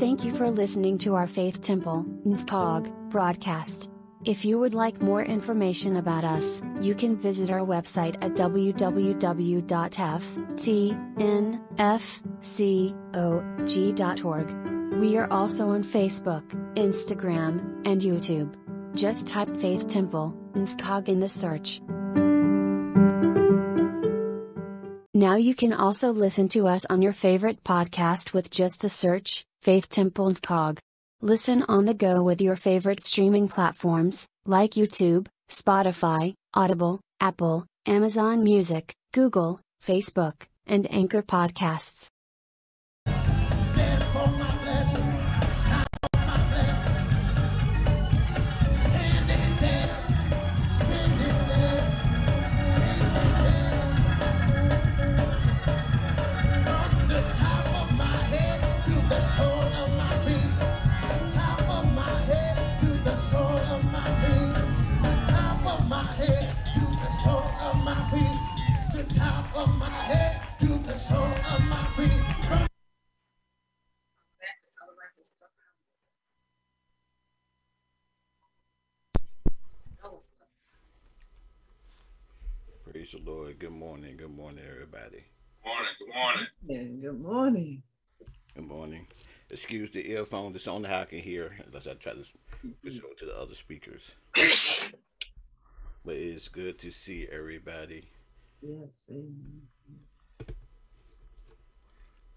Thank you for listening to our Faith Temple NFCOG broadcast. If you would like more information about us, you can visit our website at www.ftnfcog.org. We are also on Facebook, Instagram, and YouTube. Just type Faith Temple NFCOG in the search. Now you can also listen to us on your favorite podcast with just a search, Faith Temple NFCOG. Listen on the go with your favorite streaming platforms, like YouTube, Spotify, Audible, Apple, Amazon Music, Google, Facebook, and Anchor Podcasts. Praise the Lord. Good morning. Good morning, everybody. Good morning. Good morning. Good morning. Good morning. Excuse the earphone. It's only how I can hear unless I try to switch over to the other speakers. But it's good to see everybody. Yes. Amen.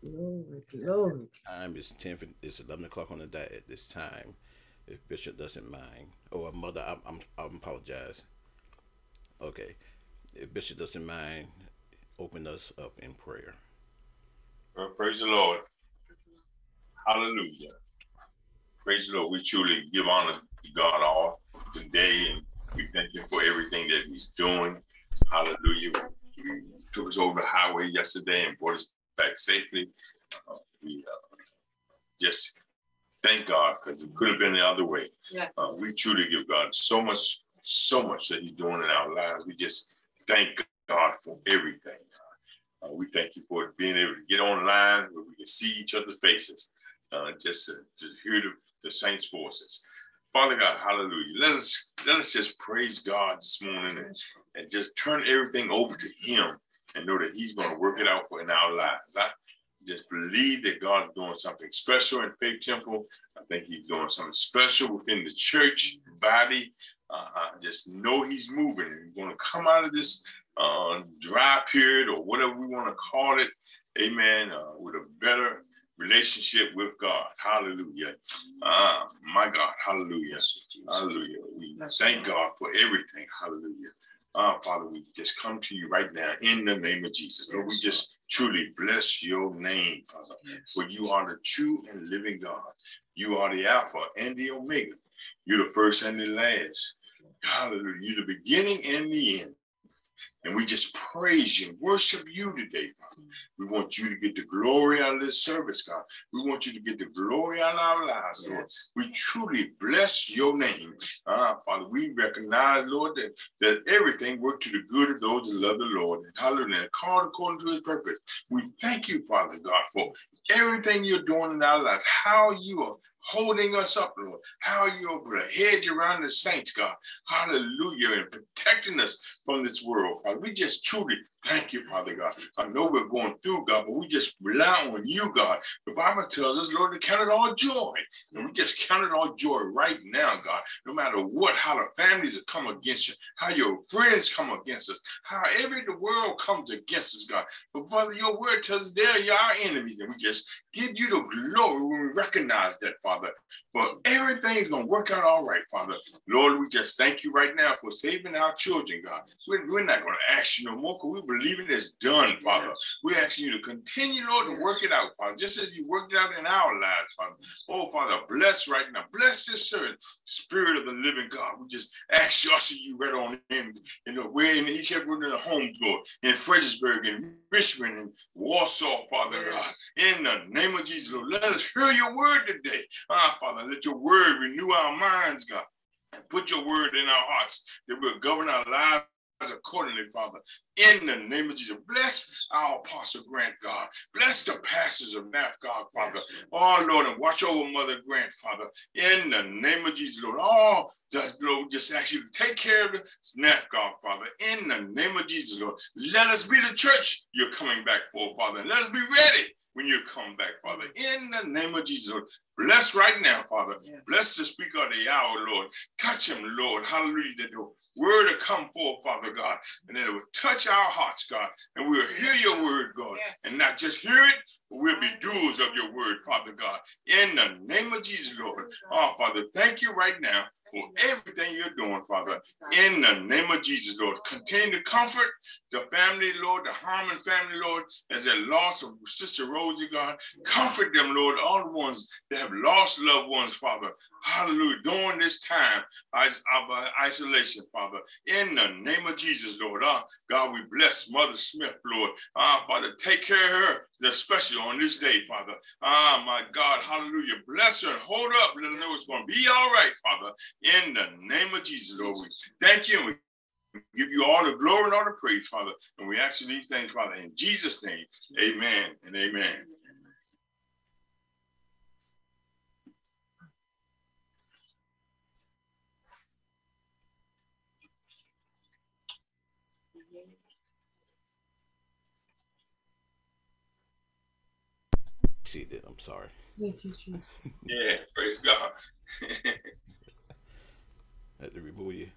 Glory, glory. Time is 10. It's 11 o'clock on the dot at this time. If Bishop doesn't mind, or Mother, I apologize. Okay, if Bishop doesn't mind, open us up in prayer. Well, praise the Lord. Hallelujah. Praise the Lord. We truly give honor to God all today, and we thank Him for everything that He's doing. Hallelujah. He took us over the highway yesterday and brought us back safely. We just thank God, because it could have been the other way. Yes. We truly give God so much that He's doing in our lives. We just thank God for everything. We thank you for being able to get online where we can see each other's faces, just hear the saints' voices. Father God, hallelujah. Let us just praise God this morning and just turn everything over to Him and know that He's going to work it out in our lives. Just believe that God's doing something special in Faith Temple. I think He's doing something special within the church body. Just know He's moving. He's going to come out of this dry period or whatever we want to call it, amen, with a better relationship with God. Hallelujah. My God, hallelujah. Hallelujah. We thank God for everything. Hallelujah. Father, we just come to you right now in the name of Jesus. Lord, we just truly bless your name, Father, for you are the true and living God. You are the Alpha and the Omega. You're the first and the last. Hallelujah. You're the beginning and the end. And we just praise you and worship you today, Father. We want you to get the glory out of this service, God. We want you to get the glory out of our lives, Lord. We truly bless your name. Father, we recognize, Lord, that everything works to the good of those that love the Lord. And hallelujah. And called according to His purpose. We thank you, Father God, for everything you're doing in our lives, how you are holding us up, Lord, how you're able to hedge around the saints, God, hallelujah, and protecting us from this world, Father. We just truly thank you, Father God. I know we're going through, God, but we just rely on you, God. The Bible tells us, Lord, to count it all joy, and we just count it all joy right now, God, no matter what, how the families have come against you, how your friends come against us, how the world comes against us, God, but Father, your word tells us they're our enemies, and we just give you the glory when we recognize that, Father. But everything's going to work out all right, Father. Lord, we just thank you right now for saving our children, God. We're not going to ask you no more, because we believe it is done, Father. We're asking you to continue, Lord, to work it out, Father, just as you worked it out in our lives, Father. Oh, Father, bless right now. Bless this servant, Spirit of the living God. We just ask you, usher you right on in the way in each every one of the homes, Lord, in Fredericksburg, in Richmond, and Warsaw, Father God. In the name of Jesus, Lord, let us hear your word today. Father, let your word renew our minds, God, and put your word in our hearts that we'll govern our lives accordingly, Father, in the name of Jesus. Bless our Apostle Grant, God. Bless the pastors of NAF, God, Father. Oh, Lord, and watch over Mother Grant, Father, in the name of Jesus, Lord. Oh, just, Lord, just ask you to take care of the NAF, God, Father, in the name of Jesus, Lord. Let us be the church you're coming back for, Father, and let us be ready when you come back, Father, in the name of Jesus, Lord. Bless right now, Father. Yeah. Bless the speaker of the hour, Lord. Touch him, Lord. Hallelujah. That your word will come forth, Father God, and that it will touch our hearts, God, and we'll hear your word, God, and not just hear it, but we'll be doers of your word, Father God, in the name of Jesus, Lord. Oh, Father, thank you right now for everything you're doing, Father, in the name of Jesus, Lord. Continue to comfort the family, Lord, the Harmon family, Lord, as they're lost of Sister Rosie, God. Comfort them, Lord, all the ones that have lost loved ones, Father. Hallelujah. During this time of isolation, Father, in the name of Jesus, Lord. God, we bless Mother Smith, Lord. Father, take care of her, especially on this day, Father. Ah, my God, hallelujah. Bless her and hold up. Let her know it's going to be all right, Father. In the name of Jesus, Lord, we thank you and we give you all the glory and all the praise, Father. And we ask you these things, Father, in Jesus' name. Amen and amen. That I'm sorry. Thank you, Jesus. Yeah, praise God. I had to remove you.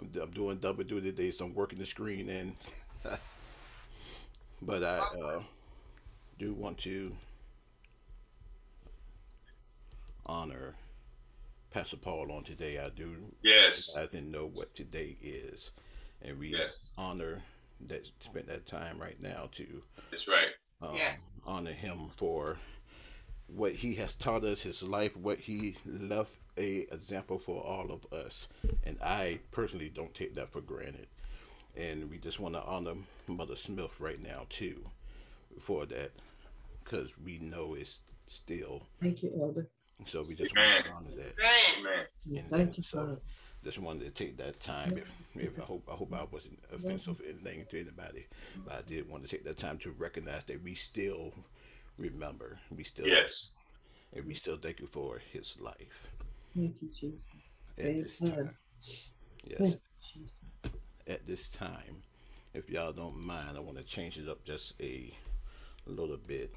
I'm doing double duty today, so I'm working the screen, and but I do want to honor Pastor Paul on today. I do. Yes. I didn't know what today is, and we honor that. Spend that time right now to. That's right. Honor him for what he has taught us, his life, what he left a example for all of us, and I personally don't take that for granted. And we just want to honor Mother Smith right now too for that, because we know it's still. Thank you, Elder. So we just want to honor that. Amen. Thank you, Father. So just wanted to take that time. I hope I wasn't offensive to anybody, but I did want to take that time to recognize that we still remember. We still and we still thank you for his life. Thank you, Jesus. Thank you, Jesus. At this time, if y'all don't mind, I want to change it up just a little bit.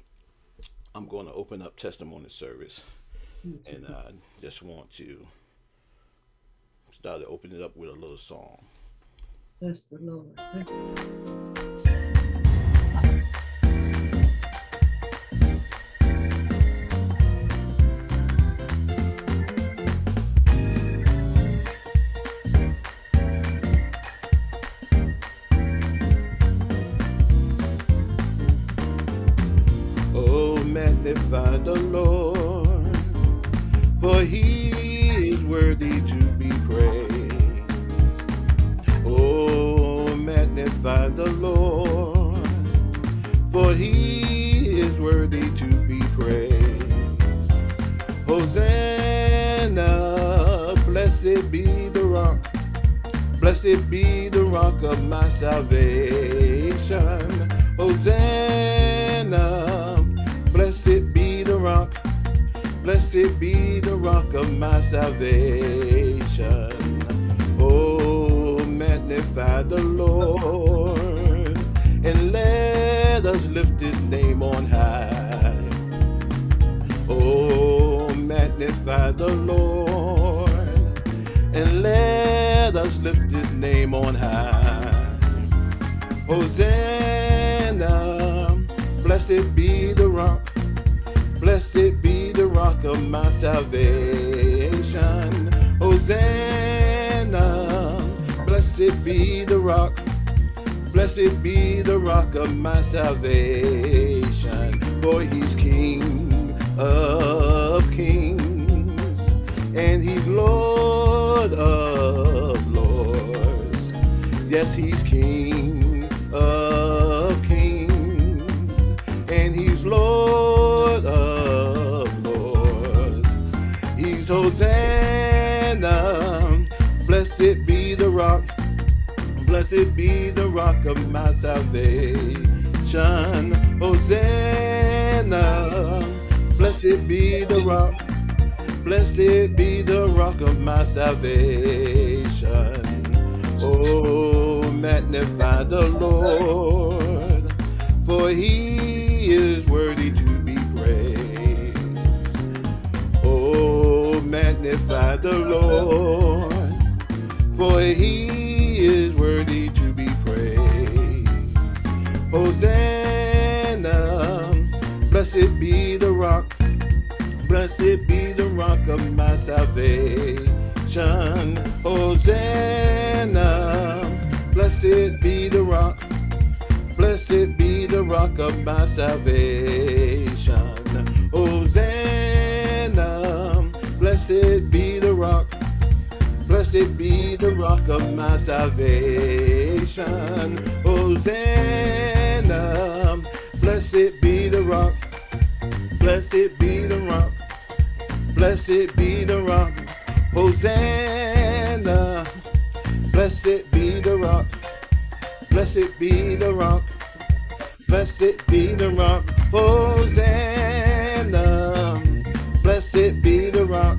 I'm going to open up testimony service, and I just want to start to open it up with a little song. Bless the Lord. Thank you. Blessed be the rock of my salvation. Hosanna. Blessed be the rock. Blessed be the rock of my salvation. Oh, magnify the Lord, for he is worthy to be praised. Oh, magnify the Lord, for he is worthy to be praised. Hosanna, blessed be the rock. Blessed be the rock of my salvation. Hosanna. Blessed be the rock. Blessed be the rock of my salvation. Hosanna. Blessed be the rock. Blessed be the rock of my salvation. Hosanna. Blessed be the rock. Blessed be the rock. Blessed be the rock. Hosanna. Blessed be the rock. Blessed be the rock. Blessed be the rock. Hosanna. Blessed be the rock.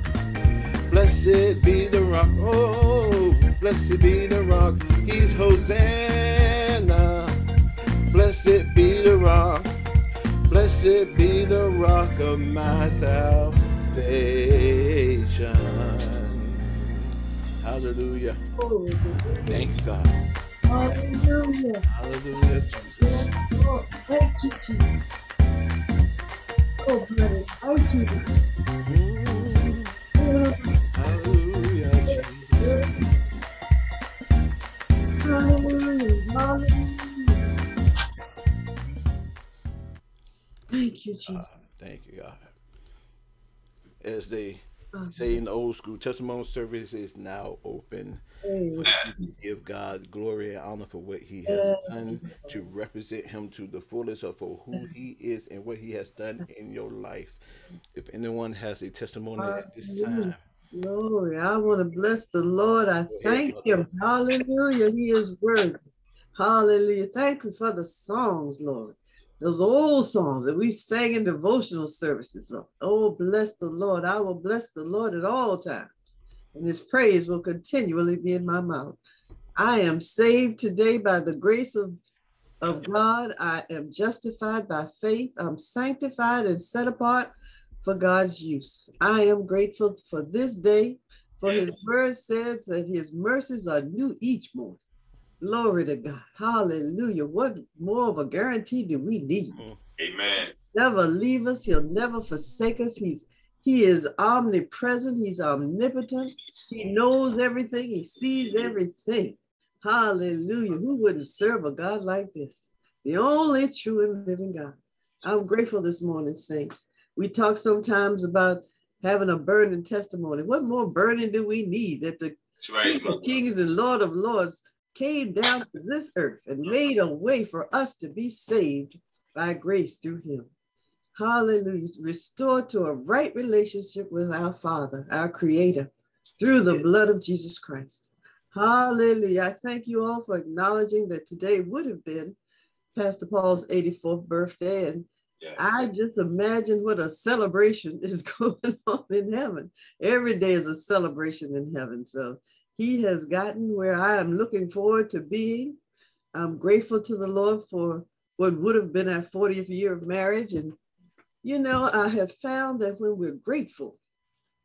Blessed be the rock. Oh, blessed be the rock. He's Hosanna. Blessed be the rock. Blessed be the rock of my salvation. Hallelujah. Thank you, God. Hallelujah. Hallelujah, Jesus. Thank you, Jesus. Oh, brother, thank you. Hallelujah, Jesus. Hallelujah. Hallelujah. Thank you, Jesus. Thank you, God. As they say in the old school, testimony service is now open. Give God glory and honor for what he has done, to represent him to the fullest of for who he is and what he has done in your life. If anyone has a testimony at this time. Glory. I want to bless the Lord. I thank him. Hallelujah. He is worthy. Hallelujah. Thank you for the songs, Lord. Those old songs that we sang in devotional services, Lord. Oh, bless the Lord. I will bless the Lord at all times, and his praise will continually be in my mouth. I am saved today by the grace of God. I am justified by faith. I'm sanctified and set apart for God's use. I am grateful for this day, for his word says that his mercies are new each morning. Glory to God. Hallelujah. What more of a guarantee do we need? Amen. Never leave us. He'll never forsake us. He is omnipresent. He's omnipotent. He knows everything. He sees everything. Hallelujah. Who wouldn't serve a God like this? The only true and living God. I'm grateful this morning, saints. We talk sometimes about having a burning testimony. What more burning do we need that the King of Kings and Lord of Lords came down to this earth and made a way for us to be saved by grace through him. Hallelujah. Restored to a right relationship with our Father, our Creator, through the blood of Jesus Christ. Hallelujah. I thank you all for acknowledging that today would have been Pastor Paul's 84th birthday. And yes, I just imagine what a celebration is going on in heaven. Every day is a celebration in heaven. So he has gotten where I am looking forward to being. I'm grateful to the Lord for what would have been our 40th year of marriage. And, you know, I have found that when we're grateful,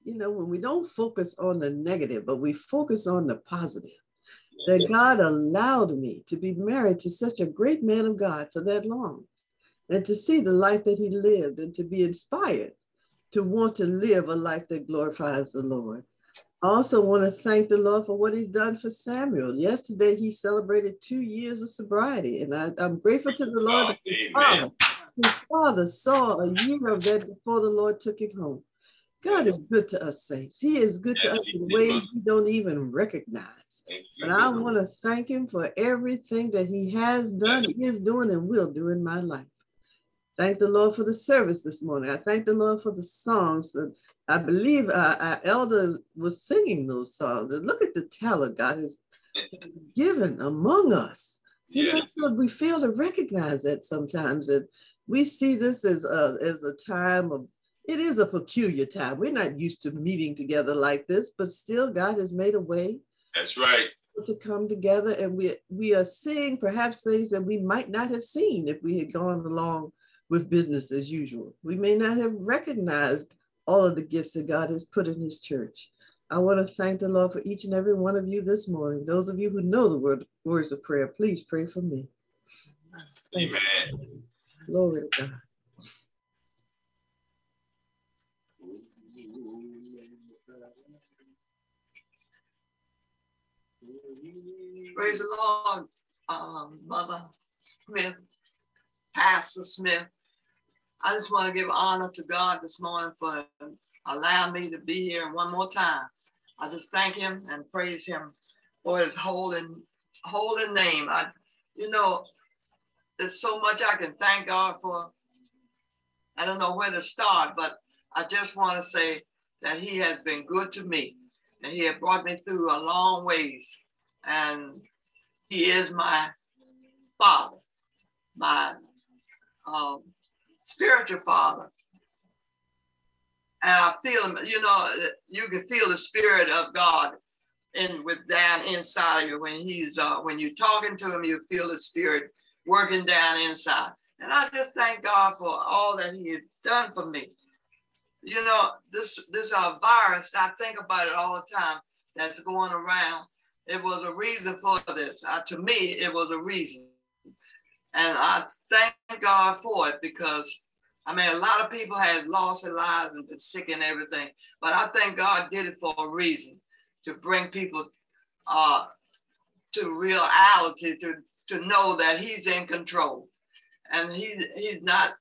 you know, when we don't focus on the negative, but we focus on the positive, that God allowed me to be married to such a great man of God for that long, and to see the life that he lived and to be inspired to want to live a life that glorifies the Lord. I also want to thank the Lord for what he's done for Samuel. Yesterday, he celebrated 2 years of sobriety, and I'm grateful to the Lord that his father saw a year of that before the Lord took him home. God is good to us, saints. He is good to us in ways we don't even recognize. And I want to thank him for everything that he has done, is doing, and will do in my life. Thank the Lord for the service this morning. I thank the Lord for the songs. I believe our elder was singing those songs. And look at the talent God has given among us. Yeah. You know, so we fail to recognize that sometimes, and we see this as a time of, it is a peculiar time. We're not used to meeting together like this, but still God has made a way. That's right. To come together, and we are seeing perhaps things that we might not have seen if we had gone along with business as usual. We may not have recognized all of the gifts that God has put in his church. I want to thank the Lord for each and every one of you this morning. Those of you who know the words of prayer, please pray for me. Amen. Glory to God. Praise the Lord, Mother Smith, Pastor Smith. I just want to give honor to God this morning for allowing me to be here one more time. I just thank him and praise him for his holy name. You know, there's so much I can thank God for. I don't know where to start, but I just want to say that he has been good to me. And he has brought me through a long ways. And he is my father, my spiritual father. And I feel, you know, you can feel the spirit of God down inside of you. When when you're talking to him, you feel the spirit working down inside. And I just thank God for all that he has done for me. You know, this virus, I think about it all the time, that's going around. It was a reason for this. To me, it was a reason. And I thank God for it because, I mean, a lot of people had lost their lives and been sick and everything. But I think God did it for a reason, to bring people to reality, to know that he's in control. And he's not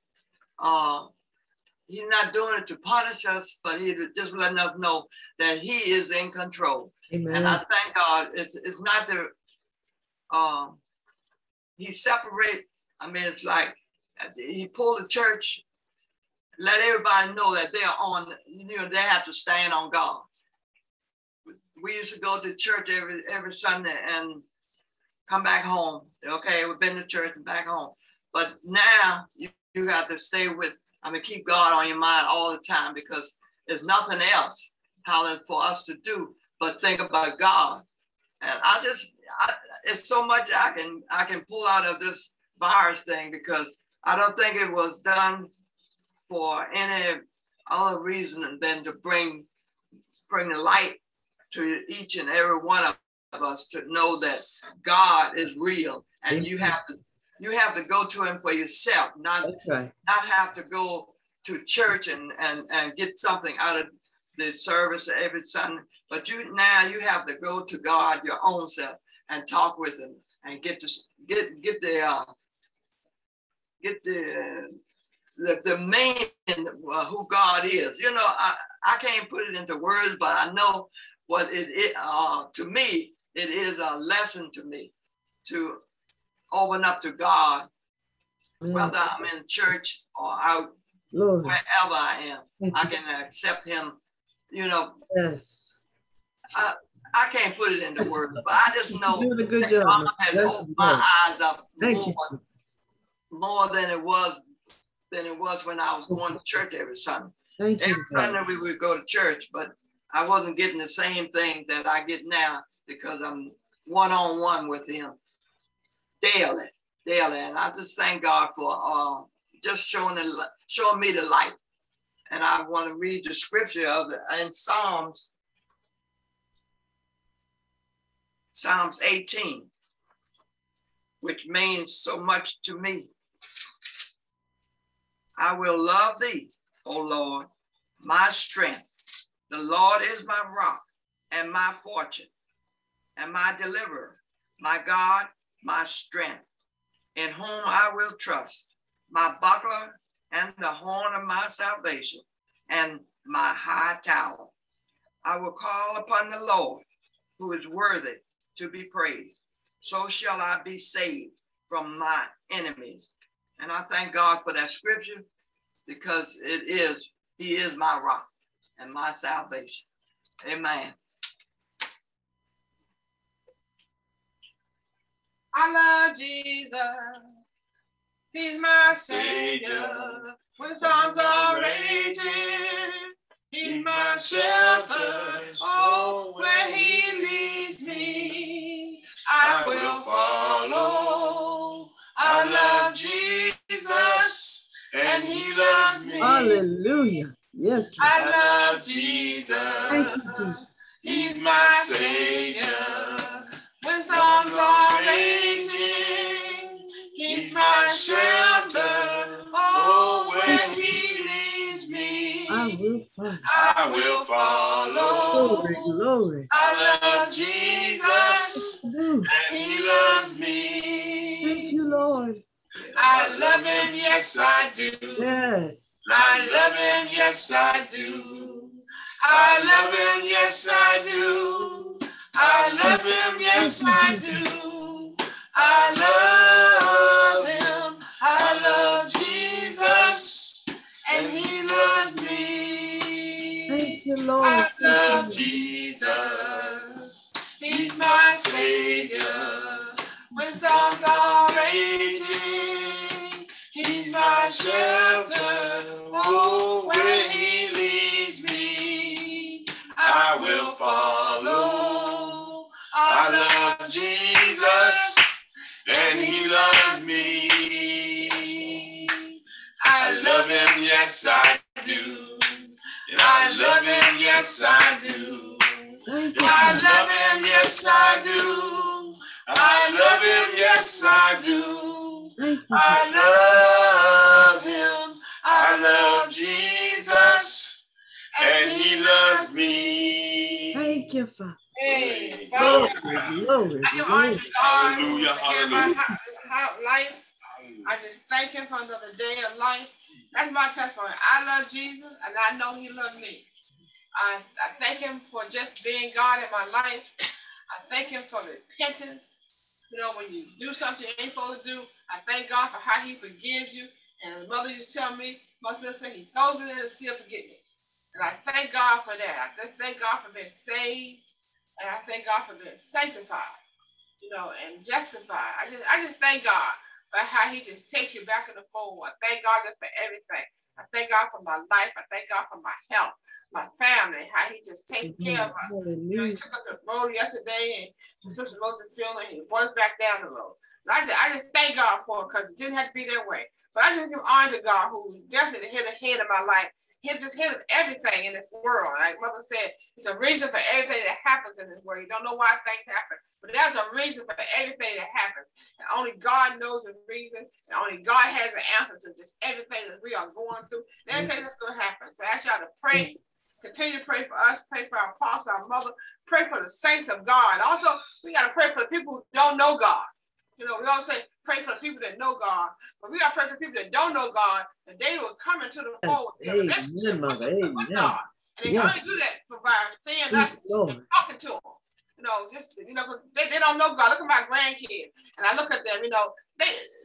doing it to punish us, but he's just letting us know that he is in control. Amen. And I thank God. It's not the, he separate. I mean, it's like he pulled the church, let everybody know that they're on, you know, they have to stand on God. We used to go to church every Sunday and come back home. Okay, we've been to church and back home. But now you got to stay with, I mean, keep God on your mind all the time, because there's nothing else for us to do but think about God. And it's so much I can pull out of this virus thing, because I don't think it was done for any other reason than to bring the light to each and every one of us to know that God is real, and you have to go to him for yourself, not have to go to church and get something out of the service every Sunday. But now you have to go to God your own self and talk with him and get the main who God is. You know, I can't put it into words, but I know what it is. To me, it is a lesson to me to open up to God, whether I'm in church or out, Lord, wherever I am. I can accept him, you know. Yes. I can't put it into words, but I just know that job. God has opened my eyes up more than it was when I was going to church every Sunday. Every Sunday we would go to church, but I wasn't getting the same thing that I get now, because I'm one-on-one with him. Daily, and I just thank God for just showing me the light. And I want to read the scripture in Psalms 18, which means so much to me. I will love thee, O Lord, my strength. The Lord is my rock and my fortune and my deliverer, my God, my strength, in whom I will trust, my buckler and the horn of my salvation, and my high tower. I will call upon the Lord, who is worthy to be praised. So shall I be saved from my enemies. And I thank God for that scripture, because he is my rock and my salvation. Amen. I love Jesus. He's my Savior. When storms are raging, He's my shelter. Oh, where He leads me, I will follow. I love Jesus, and He loves me. Hallelujah. Yes. I love Jesus. He's my Savior. When storms are raging, He's my shelter. Oh, where He leads me, I will follow. Glory, glory. I love Jesus, and He loves me. Thank you, Lord. I love Him, yes, I do. Yes. I love Him, yes, I do. I love Him, yes, I do. I love Him, yes, I do. I love Him. I love Jesus, and He loves me. Thank you, Lord. I love Jesus. He's my Savior. When storms are raging, He's my shelter. Oh, where He leads me, I will follow. I love Jesus, and He loves me. I love Him, yes, I do. And I love Him, yes, I do. I love Him, yes, I do. I love Him, yes, I do. I love Him. I love Jesus, and He loves me. Thank you, Father. Hey, Father, glory. Hallelujah, hallelujah. Life. I just thank Him for another day of life. That's my testimony. I love Jesus, and I know He loves me. I thank Him for just being God in my life. I thank Him for repentance. You know, when you do something you ain't supposed to do, I thank God for how He forgives you. And Mother, you tell me, Mother Smith said, He throws it in the sea of forgiveness. And I thank God for that. I just thank God for being saved. And I thank God for being sanctified, you know, and justified. I just thank God for how He just takes you back in the fold. I thank God just for everything. I thank God for my life. I thank God for my health, my family, how He just takes care of us. You know, He took us to the road yesterday and Sister Rosie feeling and He was back down the road. And I just thank God for it because it didn't have to be that way. But I just give honor to God who was definitely the head of my life. He just head of everything in this world. Like Mother said, it's a reason for everything that happens in this world. You don't know why things happen, but there's a reason for everything that happens. And only God knows the reason, and only God has an answer to just everything that we are going through, and everything that's going to happen. So I ask y'all to pray. Continue to pray for us, pray for our apostle, our mother, pray for the saints of God. Also, we got to pray for the people who don't know God. You know, we always say pray for the people that know God, but we got to pray for the people that don't know God, and they will come into the fold. Amen, Mother. Amen. God. And they only do that by seeing us and talking to them. You know, just, you know, they don't know God. Look at my grandkids, and I look at them, you know,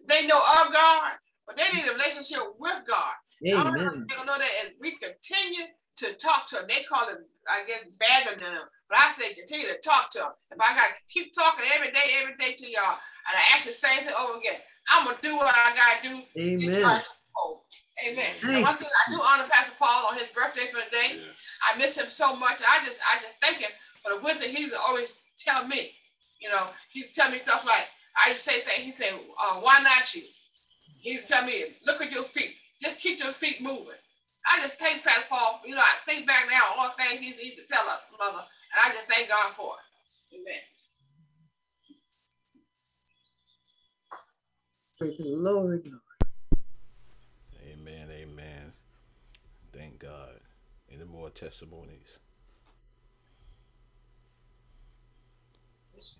they know of God, but they need a relationship with God. Amen. They don't know that as we continue to talk to them. They call it, I guess, badder than them. But I say continue to talk to them. If I got to keep talking every day to y'all, and I ask the same thing over again, I'm going to do what I got to do. Amen. Amen. And once again, I do honor Pastor Paul on his birthday for the day. Yeah. I miss him so much. I just thank Him for the wisdom He's always tell me. You know, He's telling me stuff like, I used to say things, He said, why not you? He used to tell me, look at your feet. Just keep your feet moving. I just thank Pastor Paul, you know, I think back now on all things He used to tell us, Mother, and I just thank God for it. Amen. Praise the Lord. Amen, amen. Thank God. Any more testimonies?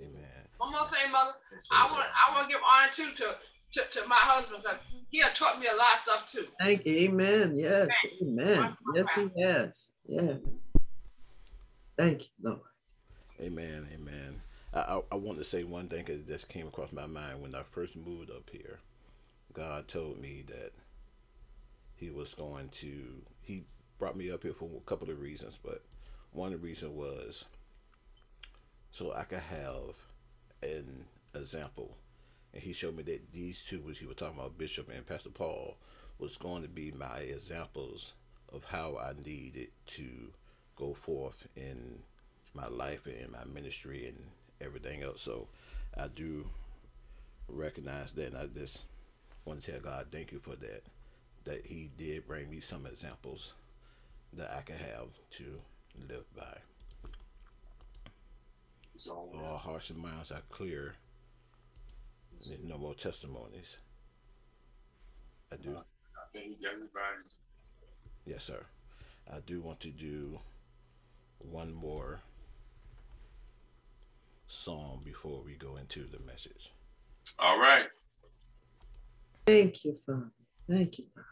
Amen. One more thing, Mother. I want to give honor to my husband, because he had taught me a lot of stuff too. Thank you. Amen. Yes. Amen. Yes, He has. Yes. Thank you, Lord. Amen. Amen. I want to say one thing because this came across my mind when I first moved up here. God told me that He was going to. He brought me up here for a couple of reasons, but one reason was so I could have an example and he showed me that these two, which he was talking about, Bishop and Pastor Paul, was going to be my examples of how I needed to go forth in my life and in my ministry and everything else. So I do recognize that, and I just want to tell God thank you for that, that he did bring me some examples that I can have to live by. So our hearts and minds are clear. There's no more testimonies. I do. I thank everybody. Yes, sir. I do want to do one more song before we go into the message. All right. Thank you, Father. Thank you, Father.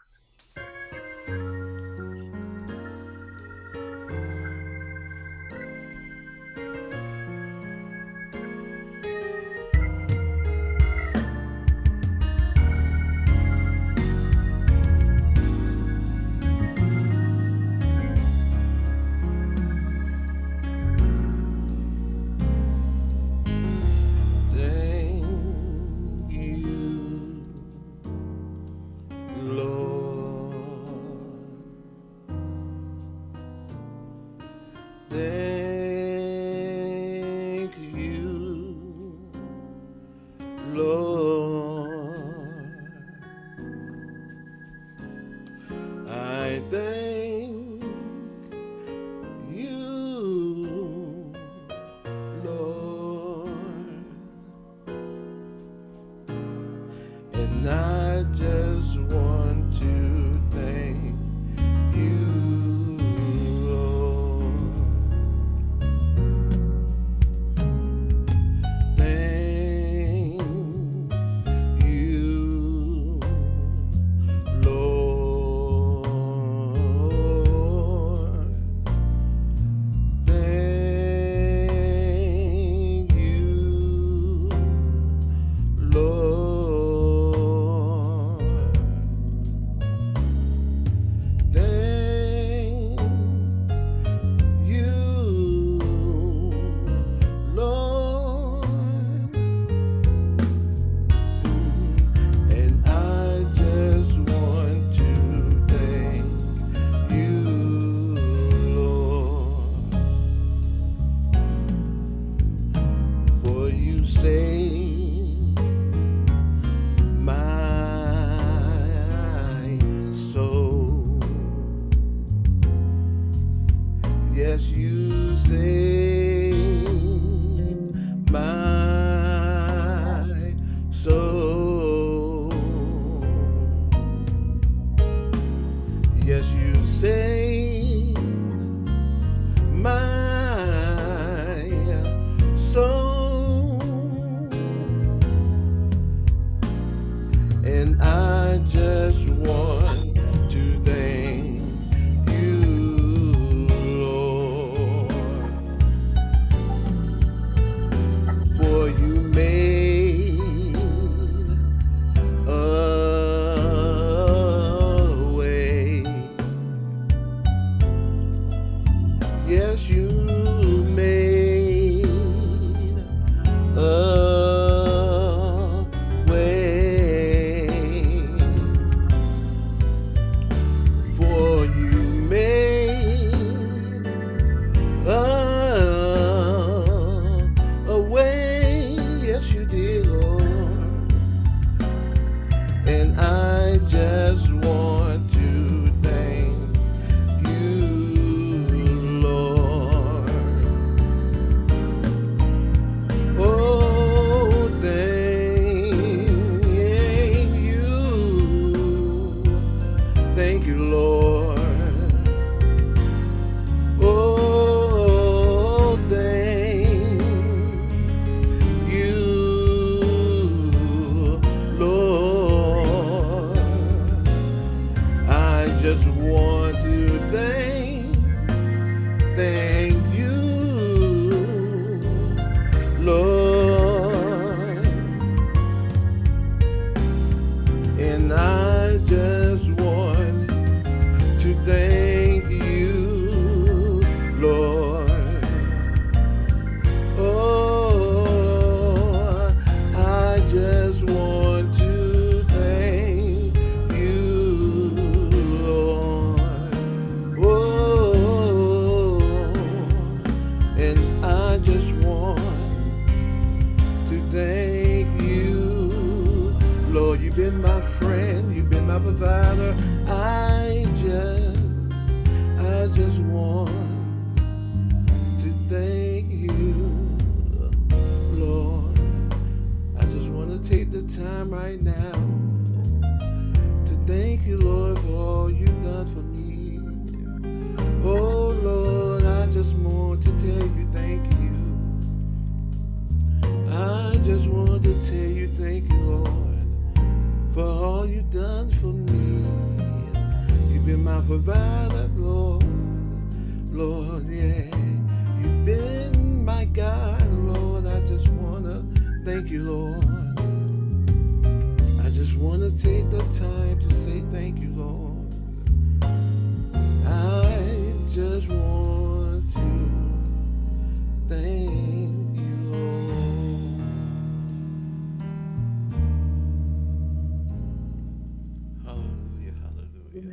One. You're my provider, Lord, Lord, yeah. You've been my God, Lord. I just want to thank you, Lord. I just want to take the time to say thank you, Lord. I just want to thank you, Lord. Hallelujah, hallelujah.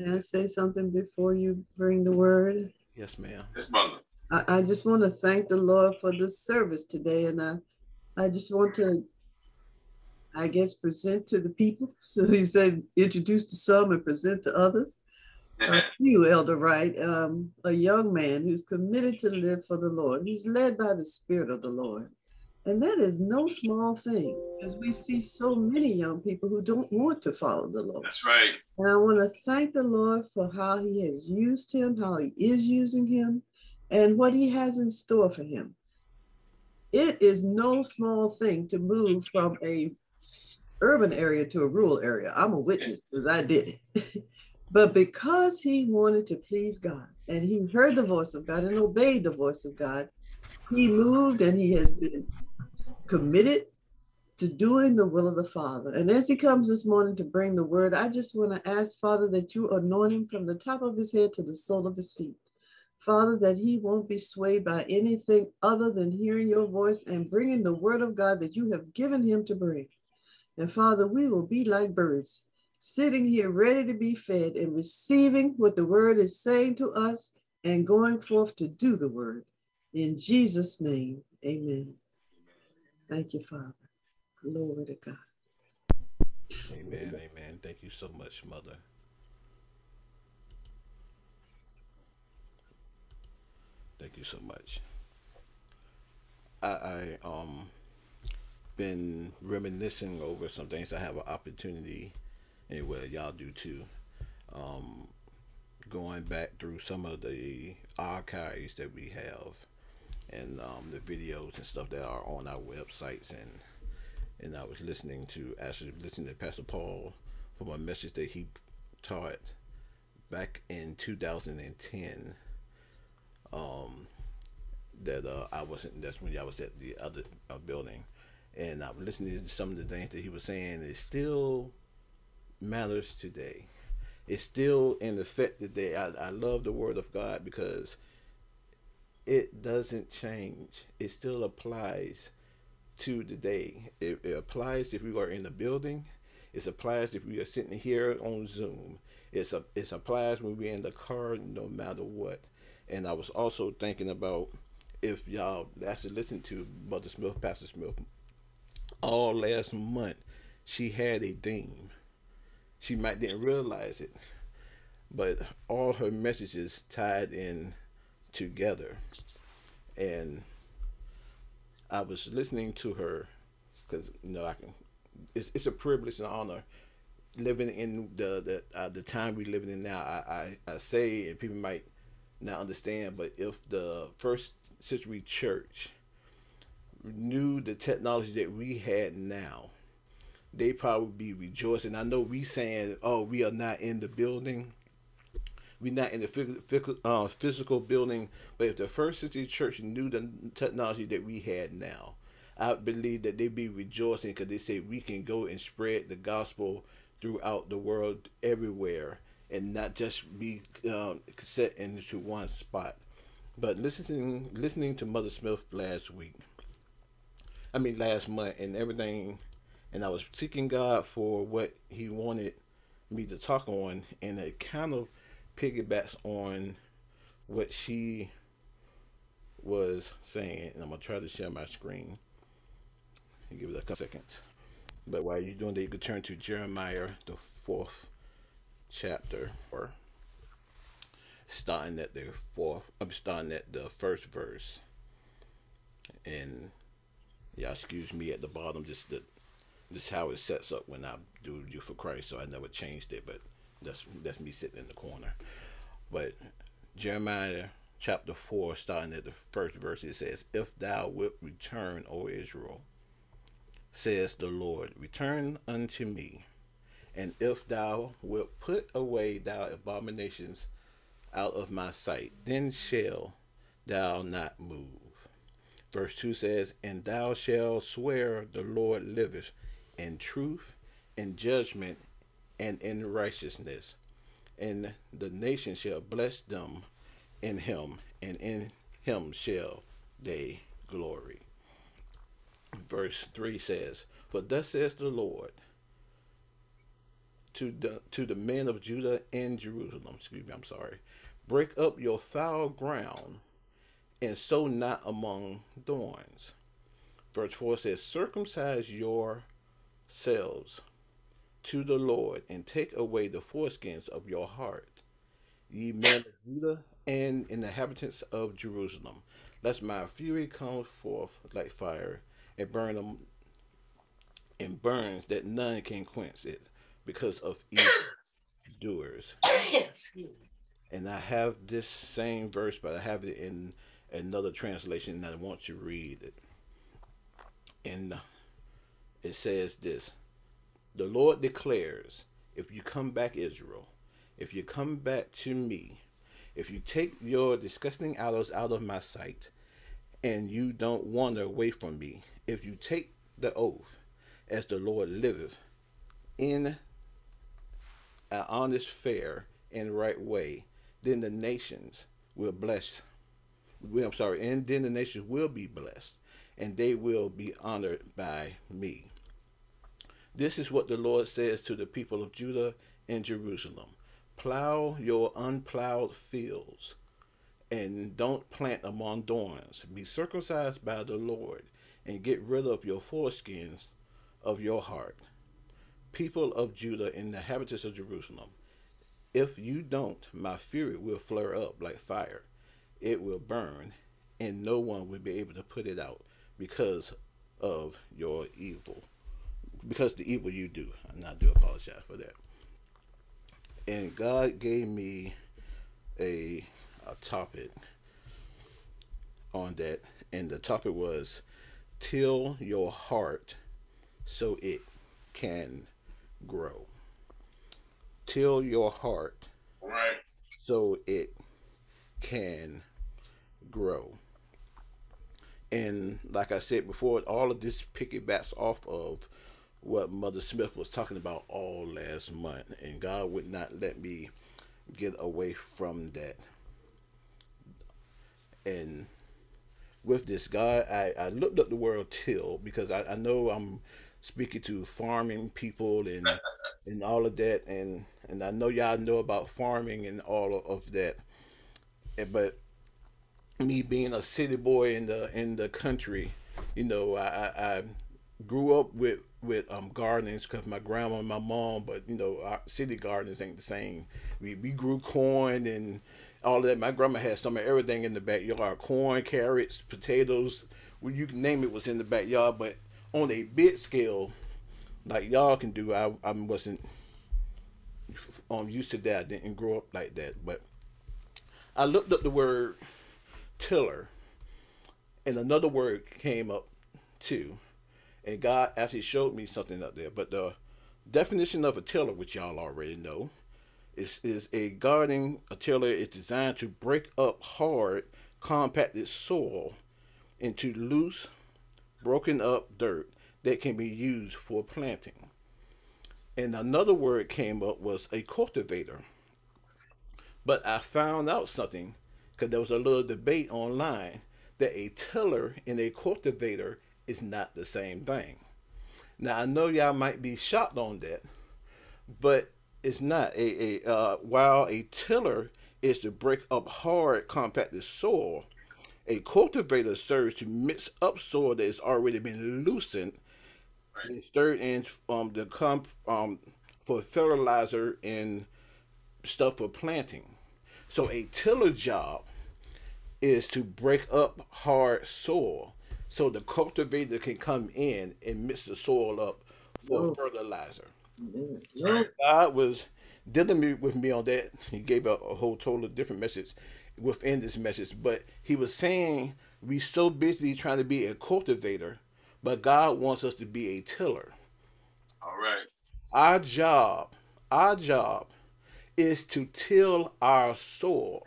May I say something before you bring the word? Yes, ma'am. Yes, mother. I just want to thank the Lord for this service today, and I just want to, I guess, present to the people. So he said, introduce to some and present to others. You, Elder Wright, a young man who's committed to live for the Lord, who's led by the Spirit of the Lord. And that is no small thing, because we see so many young people who don't want to follow the Lord. That's right. And I want to thank the Lord for how he has used him, how he is using him, and what he has in store for him. It is no small thing to move from a urban area to a rural area. I'm a witness because I did it. But because he wanted to please God, and he heard the voice of God and obeyed the voice of God, he moved, and he has been committed to doing the will of the Father. And as he comes this morning to bring the word, I just want to ask, Father, that you anoint him from the top of his head to the sole of his feet. Father, that he won't be swayed by anything other than hearing your voice and bringing the word of God that you have given him to bring. And Father, we will be like birds, sitting here ready to be fed and receiving what the word is saying to us and going forth to do the word. In Jesus' name, amen. Thank you, Father. Glory to God. Amen, amen. Thank you so much, Mother. Thank you so much. I been reminiscing over some things. I have an opportunity, and well, y'all do too. Going back through some of the archives that we have, and the videos and stuff that are on our websites, and I was actually listening to Pastor Paul from a message that he taught back in 2010. That's when I was at the other building, and I was listening to some of the things that he was saying. It still matters today. It's still in effect today. I love the word of God because it doesn't change. It still applies to today. It applies if we are in the building. It applies if we are sitting here on Zoom. It applies when we're in the car, no matter what. And I was also thinking about, if y'all actually listened to Mother Smith, Pastor Smith, all last month, she had a theme. She might didn't realize it, but all her messages tied in together. And I was listening to her because, you know, it's a privilege and honor living in the time we're living in now. I say, and people might not understand, but if the first century church knew the technology that we had now, they probably be rejoicing. I know we saying, oh, we are not in the building, we're not in the physical building, but if the first century church knew the technology that we had now, I believe that they'd be rejoicing, because they say we can go and spread the gospel throughout the world, everywhere, and not just be set into one spot. But listening to Mother Smith last month and everything, and I was seeking God for what he wanted me to talk on, and it kind of piggybacks on what she was saying. And I'm gonna try to share my screen and give it a couple seconds. But while you're doing that, you could turn to Jeremiah, the 4th chapter, or starting at the first verse. And yeah, excuse me at the bottom, this is how it sets up when I do You for Christ, so I never changed it, but that's me sitting in the corner. But Jeremiah chapter 4, starting at the first verse, it says, "If thou wilt return, O Israel, says the Lord, return unto me, And if thou wilt put away thy abominations out of my sight, then shall thou not move. Verse 2 says, and thou shalt swear the Lord liveth in truth, in judgment, and in righteousness. And the nation shall bless them in him, and in him shall they glory. Verse 3 says, for thus says the Lord to the men of Judah and Jerusalem, break up your foul ground, and sow not among thorns. Verse 4 says, circumcise yourselves to the Lord, and take away the foreskins of your heart, ye men of Judah and inhabitants of Jerusalem, lest my fury come forth like fire, and burn them, and burns that none can quench it, because of evil doers. And I have this same verse, but I have it in another translation, and I want to read it. And it says this, the Lord declares, if you come back, Israel, if you come back to me, if you take your disgusting idols out of my sight, and you don't wander away from me, if you take the oath, as the Lord liveth, in an honest, fair, and right way, then the nations will bless. And then the nations will be blessed, and they will be honored by me. This is what the Lord says to the people of Judah and Jerusalem. Plow your unplowed fields, and don't plant among thorns. Be circumcised by the Lord, and get rid of your foreskins of your heart. People of Judah and the inhabitants of Jerusalem, if you don't, my fury will flare up like fire. It will burn, and no one will be able to put it out because of your evil. Because the evil you do. And I do apologize for that. And God gave me a topic on that. And the topic was, till your heart so it can grow. Till your heart so it can grow. And like I said before, all of this piggybacks off of what Mother Smith was talking about all last month, and God would not let me get away from that. And with this, God, I looked up the word till, because I know I'm speaking to farming people and all of that, and I know y'all know about farming and all of that, but me being a city boy in the country, you know, I grew up with gardens, because my grandma and my mom, but you know, our city gardens ain't the same. We grew corn and all of that. My grandma had some of everything in the backyard: corn, carrots, potatoes, well, you can name it was in the backyard. But on a big scale like y'all can do, I wasn't used to that. I didn't grow up like that. But I looked up the word tiller, and another word came up too. And God actually showed me something up there. But the definition of a tiller, which y'all already know, is a garden. A tiller is designed to break up hard, compacted soil into loose, broken up dirt that can be used for planting. And another word came up was a cultivator. But I found out something, because there was a little debate online, that a tiller and a cultivator is not the same thing. Now I know y'all might be shocked on that, but it's not. While a tiller is to break up hard, compacted soil, a cultivator serves to mix up soil that has already been loosened and stirred in for fertilizer and stuff for planting. So a tiller job is to break up hard soil, so the cultivator can come in and mix the soil up for fertilizer. Mm-hmm. God was dealing with me on that. He gave a whole total different message within this message, but he was saying we so busy trying to be a cultivator, but God wants us to be a tiller. All right. Our job is to till our soil.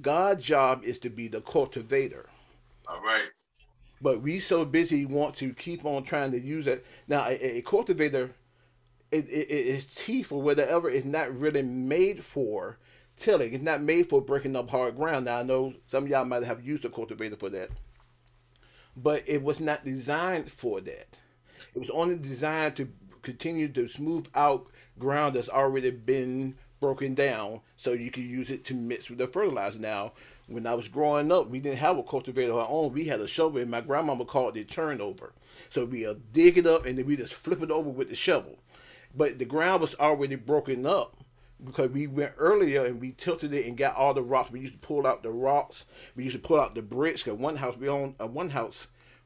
God's job is to be the cultivator. All right. But we so busy want to keep on trying to use it. Now, a cultivator, its teeth or whatever is not really made for tilling. It's not made for breaking up hard ground. Now, I know some of y'all might have used a cultivator for that, but it was not designed for that. It was only designed to continue to smooth out ground that's already been broken down so you can use it to mix with the fertilizer. Now, when I was growing up, we didn't have a cultivator of our own. We had a shovel, and my grandmama called it turnover. So we'll dig it up, and then we just flip it over with the shovel. But the ground was already broken up because we went earlier and we tilted it and got all the rocks. We used to pull out the rocks. We used to pull out the bricks. Because one house we owned,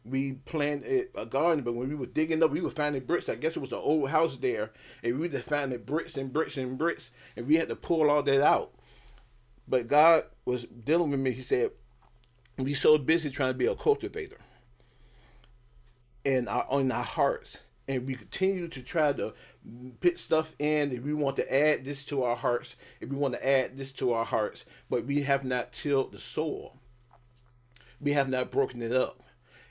we planted a garden, but when we were digging up, we were finding bricks. I guess it was an old house there, and we were finding bricks and bricks and bricks, and we had to pull all that out. But God was dealing with me. He said, we so busy trying to be a cultivator in our hearts, and we continue to try to put stuff in. If we want to add this to our hearts, but we have not tilled the soil. We have not broken it up.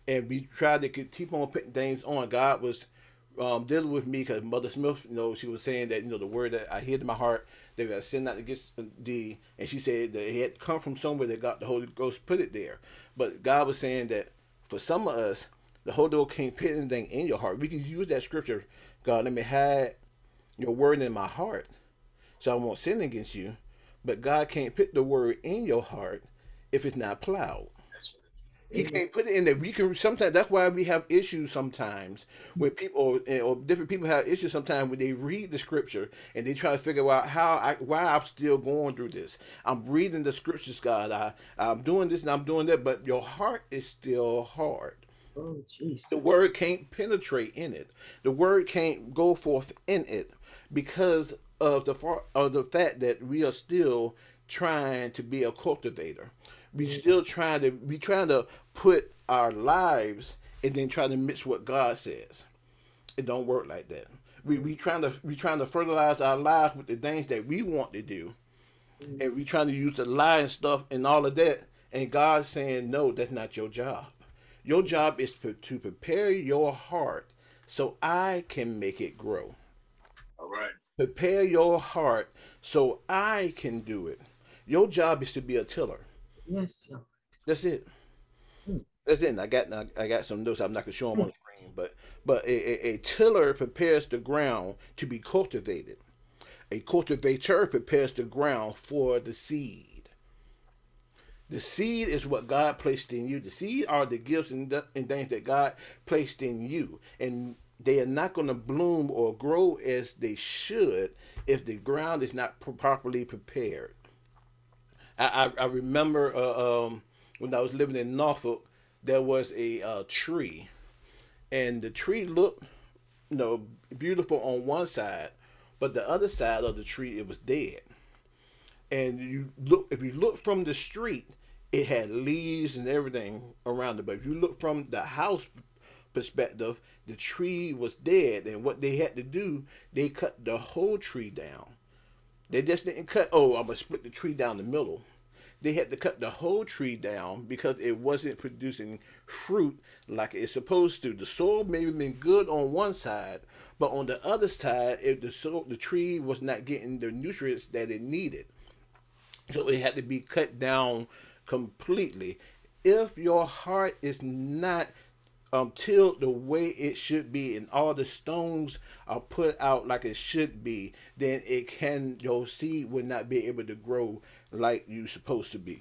And we tried to keep on putting things on. God was dealing with me because Mother Smith, she was saying that, the word that I hid in my heart, that I sinned not against thee. And she said that it had come from somewhere that God, the Holy Ghost, put it there. But God was saying that for some of us, the Holy Ghost can't put anything in your heart. We can use that scripture, God, let me hide your word in my heart so I won't sin against you. But God can't put the word in your heart if it's not plowed. He can't put it in there. We can sometimes. That's why we have issues sometimes when people or different people have issues sometimes when they read the scripture and they try to figure out why I'm still going through this. I'm reading the scriptures, God. I'm doing this and I'm doing that, but your heart is still hard. Oh, jeez. The word can't penetrate in it. The word can't go forth in it because of the fact that we are still trying to be a cultivator. We still trying to put our lives and then try to mix what God says. It don't work like that. We trying to fertilize our lives with the things that we want to do, and we trying to use the lie and stuff and all of that. And God's saying, no, that's not your job. Your job is to prepare your heart so I can make it grow. All right. Prepare your heart so I can do it. Your job is to be a tiller. Yes, Lord. That's it. That's it. And I got some notes. I'm not gonna show them on the screen, but a tiller prepares the ground to be cultivated. A cultivator prepares the ground for the seed. The seed is what God placed in you. The seed are the gifts and things that God placed in you, and they are not going to bloom or grow as they should if the ground is not properly prepared. I remember when I was living in Norfolk, there was a tree, and the tree looked, beautiful on one side, but the other side of the tree, it was dead. And if you look from the street, it had leaves and everything around it. But if you look from the house perspective, the tree was dead. And what they had to do, they cut the whole tree down. They just didn't cut, I'm going to split the tree down the middle. They had to cut the whole tree down because it wasn't producing fruit like it's supposed to. The soil may have been good on one side, but on the other side, if the tree was not getting the nutrients that it needed. So it had to be cut down completely. If your heart is not tilled the way it should be and all the stones are put out like it should be, then your seed will not be able to grow like you're supposed to be.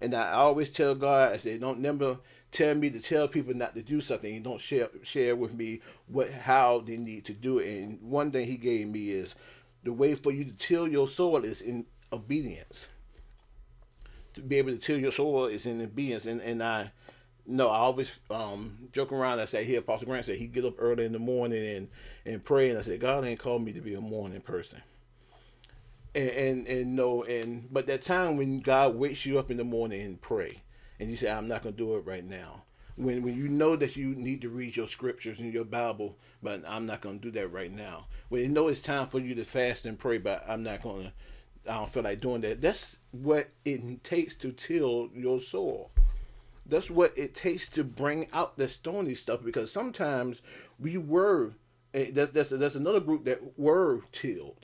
And I always tell God, I say, don't never tell me to tell people not to do something. You don't share with me how they need to do it. And one thing he gave me is the way for you to till your soil is in obedience. To be able to till your soil is in obedience. I always joke around. I say, here, Apostle Grant said he'd get up early in the morning and pray. And I said, God ain't called me to be a morning person. But that time when God wakes you up in the morning and pray, and you say, I'm not gonna do it right now. when you know that you need to read your scriptures and your Bible, but I'm not going to do that right now. When you know it's time for you to fast and pray, but I don't feel like doing that. That's what it takes to till your soul. That's what it takes to bring out the stony stuff, because sometimes we were, that's another group that were tilled,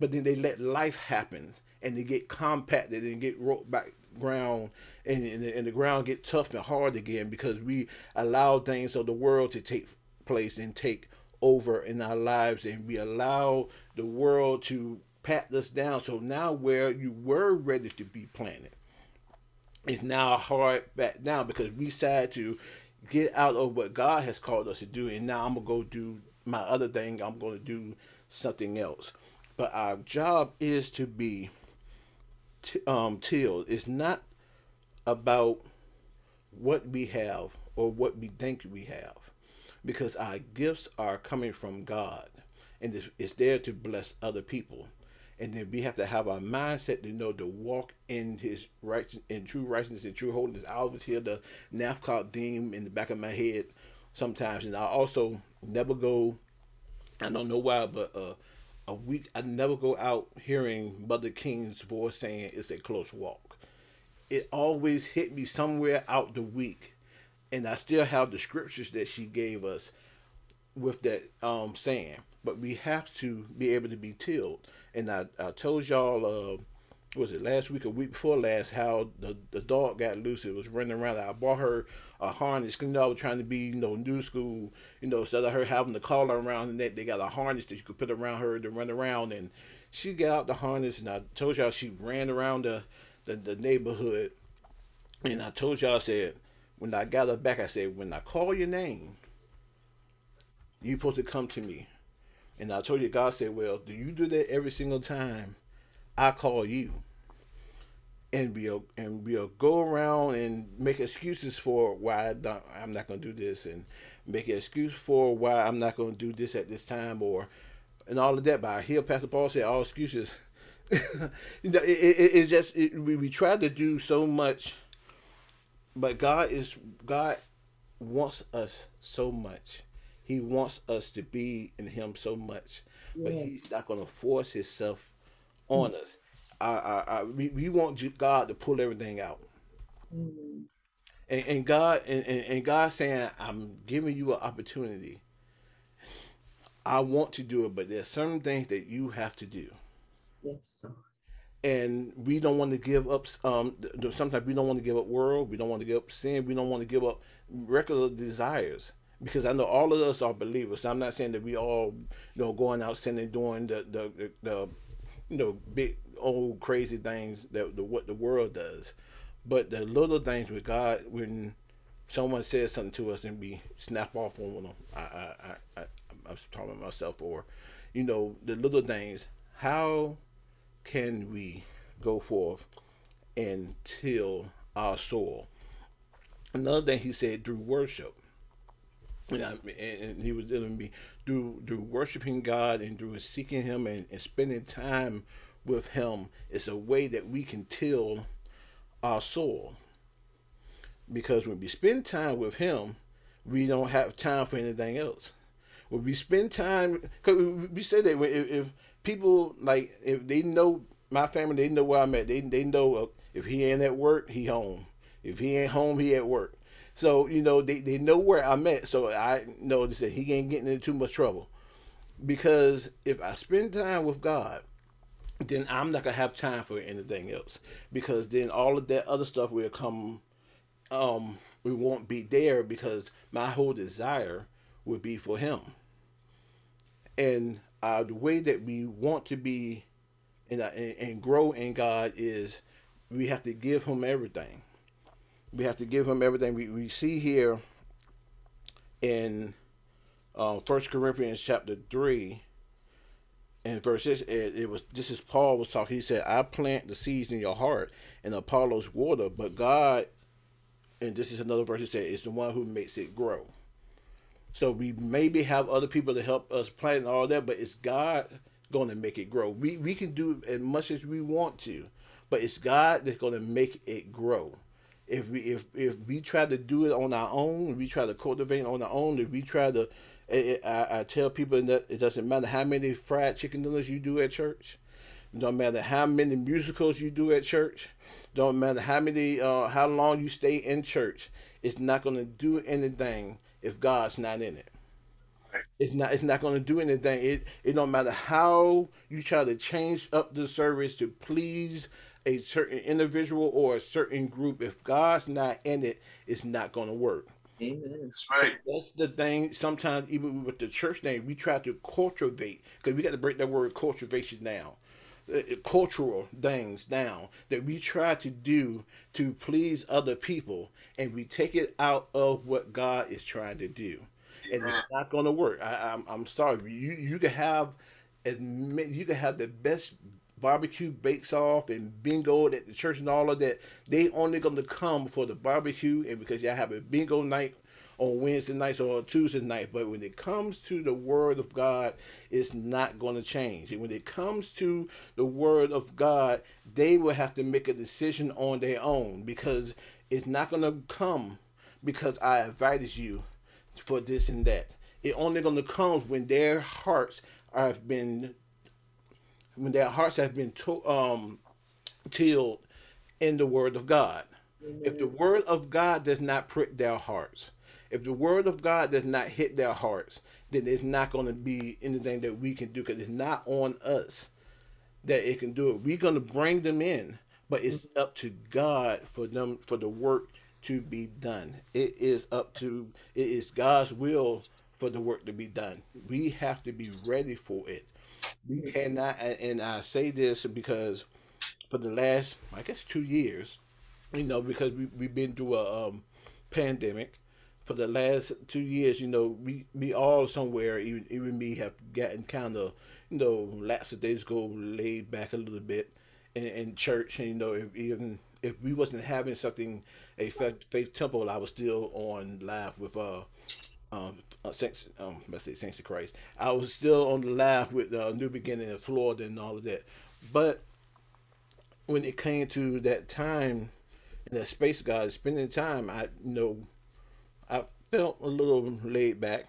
but then they let life happen and they get compacted and get rolled back ground, and the ground get tough and hard again because we allow things of the world to take place and take over in our lives, and we allow the world to pat us down. So now where you were ready to be planted, it's now hard back down because we decided to get out of what God has called us to do, and now I'm going to go do my other thing. I'm going to do something else. But our job is to be tilled. It's not about what we have or what we think we have, because our gifts are coming from God, and it's there to bless other people. And then we have to have our mindset to know to walk in his righteousness, in true righteousness and true holiness. I always hear the NAFCOG theme in the back of my head sometimes, and I also never go, I don't know why, but a week I never go out hearing Mother King's voice saying it's a close walk. It always hit me somewhere out the week, and I still have the scriptures that she gave us with that saying. But we have to be able to be tilled. And I told y'all, was it last week or week before last, how the dog got loose. It was running around. I bought her a harness. You know, I was trying to be, new school, instead of her having to call her around and that, they got a harness that you could put around her to run around. And she got out the harness, and I told y'all she ran around the neighborhood. And I told y'all, I said, when I got her back, I said, when I call your name, you're supposed to come to me. And I told you, God said, well, do you do that every single time I call you? And we'll go around and make excuses for why I'm not going to do this, and make an excuse for why I'm not going to do this at this time, and all of that. But I hear Pastor Paul say all excuses. We try to do so much, but God wants us so much. He wants us to be in him so much, but he's not going to force himself on us. We want God to pull everything out. And God saying, I'm giving you an opportunity. I want to do it, but there's certain things that you have to do. Yes. And we don't want to give up. Sometimes we don't want to give up world. We don't want to give up sin. We don't want to give up regular desires. Because I know all of us are believers. I'm not saying that we all, going out sinning, doing the big old crazy things that what the world does, but the little things with God. When someone says something to us and we snap off on them, I'm talking to myself, or the little things. How can we go forth and till our soul? Another thing he said, through worship. And he was telling me through worshiping God and through seeking him and spending time with him is a way that we can till our soul. Because when we spend time with him, we don't have time for anything else. When we spend time, because we say that if people, if they know my family, they know where I'm at. They know if he ain't at work, he home. If he ain't home, he at work. So, they know where I'm at. So I know they said he ain't getting into too much trouble. Because if I spend time with God, then I'm not going to have time for anything else. Because then all of that other stuff will come, we won't be there, because my whole desire would be for him. And the way that we want to be and grow in God is we have to give him everything. We have to give him everything. We see here in First Corinthians chapter 3 and verse 6, this is Paul was talking. He said, I plant the seeds in your heart and Apollos water, but God, and this is another verse, he said, is the one who makes it grow. So we maybe have other people to help us plant and all that, but it's God going to make it grow. We can do as much as we want to, but it's God that's going to make it grow. If we try to do it on our own, we try to cultivate on our own, if we try to, I tell people that it doesn't matter how many fried chicken dinners you do at church. It don't matter how many musicals you do at church. It don't matter how many, how long you stay in church. It's not going to do anything if God's not in it. It's not going to do anything. It don't matter how you try to change up the service to please a certain individual or a certain group. If God's not in it, it's not going to work. Amen. That's right. That's the thing. Sometimes even with the church thing, we try to cultivate, because we got to break that word cultivation down. Cultural things down that we try to do to please other people, and we take it out of what God is trying to do. And it's not going to work. I'm sorry. You can have the best barbecue bakes off and bingo at the church and all of that. They only going to come for the barbecue, and because y'all have a bingo night on Wednesday nights or on Tuesday night. But when it comes to the word of God, it's not going to change. And when it comes to the word of God, they will have to make a decision on their own, because it's not going to come because I invited you for this and that. It only going to come when their hearts have been tilled in the word of God. Amen. If the word of God does not prick their hearts, if the word of God does not hit their hearts, then it's not going to be anything that we can do, because it's not on us that it can do it. We're going to bring them in, but it's up to God for them, for the work to be done. It is God's will for the work to be done. We have to be ready for it. We cannot, and I say this because for the last, I guess, 2 years, you know, because we've been through a pandemic. For the last 2 years, you know, we all somewhere, even me, have gotten kind of, you know, lackadaisical, laid back a little bit in church. And, you know, if we wasn't having something, a Faith Temple, I was still on live with Saints of Christ. I was still on the live with New Beginning in Florida and all of that. But when it came to that time, that space, God, spending time, I felt a little laid back,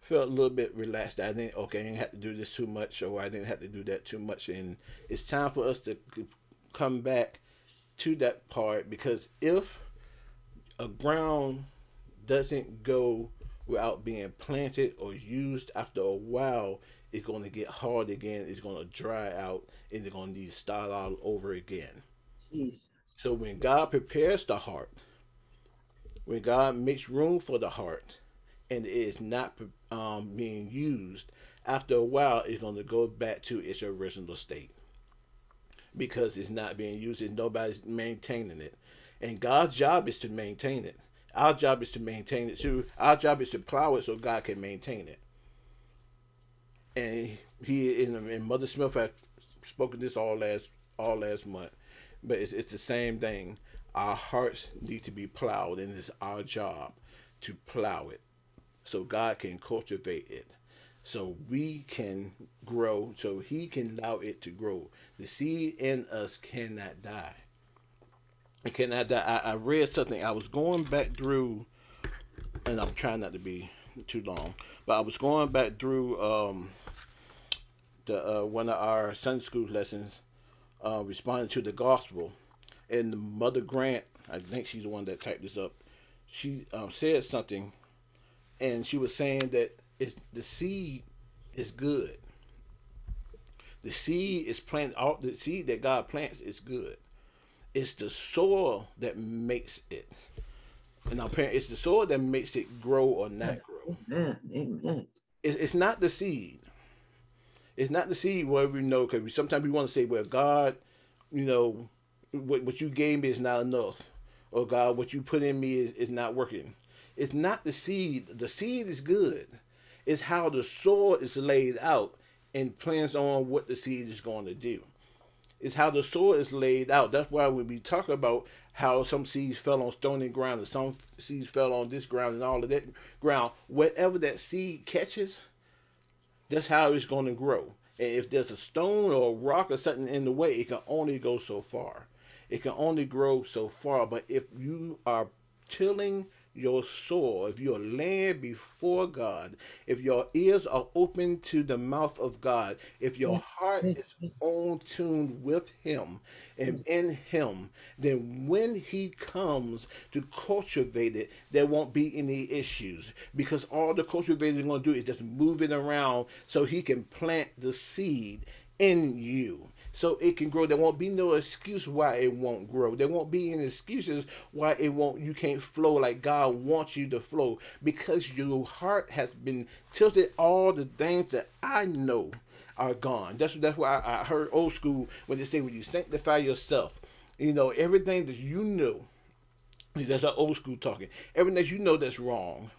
felt a little bit relaxed. I didn't have to do this too much, or I didn't have to do that too much. And it's time for us to come back to that part, because if a ground doesn't go without being planted or used, after a while it's going to get hard again, it's going to dry out, and it's going to need to start all over again. Jesus. So when God prepares the heart, when God makes room for the heart and it is not being used, after a while it's going to go back to its original state, because it's not being used and nobody's maintaining it. And God's job is to maintain it. Our job is to maintain it too. Our job is to plow it so God can maintain it. And Mother Smith had spoken this all last month, but it's the same thing. Our hearts need to be plowed, and it's our job to plow it so God can cultivate it, so we can grow, so he can allow it to grow. The seed in us cannot die. It cannot die. I read something. I was going back through, and I'm trying not to be too long, but I was going back through one of our Sunday school lessons, responding to the gospel, and Mother Grant, I think she's the one that typed this up, she said something, and she was saying that the seed is good. The seed is planted. All the seed that God plants is good. It's the soil that makes it. And our parents, it's the soil that makes it grow or not grow. Amen. Amen. It's not the seed. It's not the seed where we know, because sometimes we want to say, well, God, you know, what you gave me is not enough. Or God, what you put in me is not working. It's not the seed. The seed is good. It's how the soil is laid out and plans on what the seed is going to do. It's how the soil is laid out. That's why when we talk about how some seeds fell on stony ground and some seeds fell on this ground and all of that ground, whatever that seed catches, that's how it's going to grow. And if there's a stone or a rock or something in the way, it can only go so far. It can only grow so far, but if you are tilling your soil, if you're laying before God, if your ears are open to the mouth of God, if your heart is on tune with Him and in Him, then when He comes to cultivate it, there won't be any issues, because all the cultivator is going to do is just move it around so He can plant the seed in you, so it can grow. There won't be no excuse why it won't grow. There won't be any excuses why it won't. You can't flow like God wants you to flow, because your heart has been tilted. All the things that I know are gone. That's why I heard old school when they say, "When you sanctify yourself, you know everything that you know." That's our old school talking. Everything that you know that's wrong,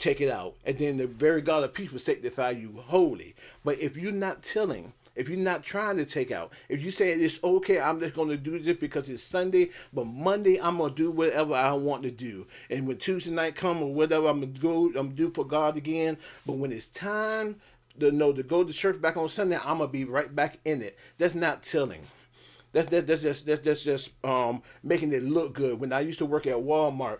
check it out, and then the very God of peace will sanctify you holy. But if you're not tilling, if you're not trying to take out, if you say it's okay, I'm just going to do this because it's Sunday, but Monday I'm going to do whatever I want to do. And when Tuesday night come or whatever, I'm going to go, I'm going to do for God again. But when it's time to go to church back on Sunday, I'm going to be right back in it. That's not tilling. That's just making it look good. When I used to work at Walmart,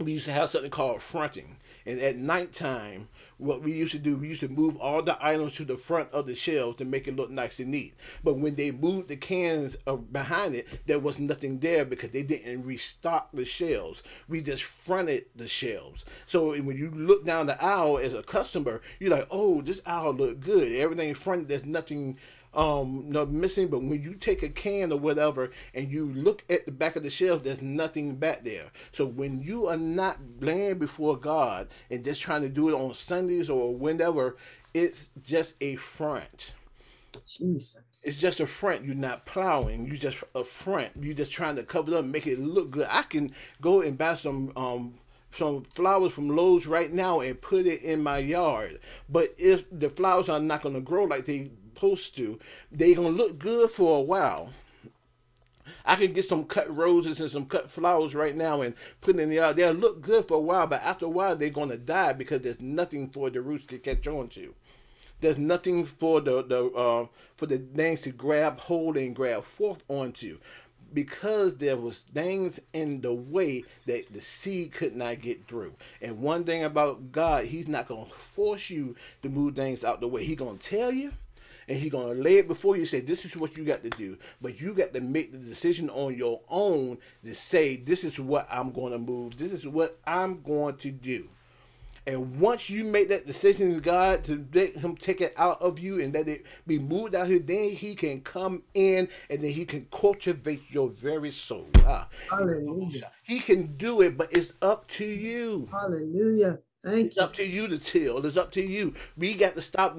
we used to have something called fronting. And at nighttime, what we used to do, we used to move all the items to the front of the shelves to make it look nice and neat. But when they moved the cans behind it, there was nothing there because they didn't restock the shelves. We just fronted the shelves. So when you look down the aisle as a customer, you're like, oh, this aisle look good. Everything's fronted. There's nothing not missing. But when you take a can or whatever and you look at the back of the shelf, there's nothing back there. So when you are not laying before God and just trying to do it on Sundays or whenever, it's just a front. Jesus. It's just a front. You're not plowing. You're just a front. You're just trying to cover it up and make it look good. I can go and buy some flowers from Lowe's right now and put it in my yard. But if the flowers are not going to grow like they supposed to, they gonna look good for a while. I can get some cut roses and some cut flowers right now and put it in the yard. They'll look good for a while, but after a while they're gonna die because there's nothing for the roots to catch on to. There's nothing for the things to grab hold and grab forth onto, because there was things in the way that the seed could not get through. And one thing about God, He's not gonna force you to move things out the way. He's gonna tell you. And He's going to lay it before you, say, this is what you got to do. But you got to make the decision on your own to say, this is what I'm going to move. This is what I'm going to do. And once you make that decision, God, to let Him take it out of you and let it be moved out here, then He can come in and then He can cultivate your very soul. Ah. Hallelujah. He can do it, but it's up to you. Hallelujah. It's up to you to till. It's up to you. We got to stop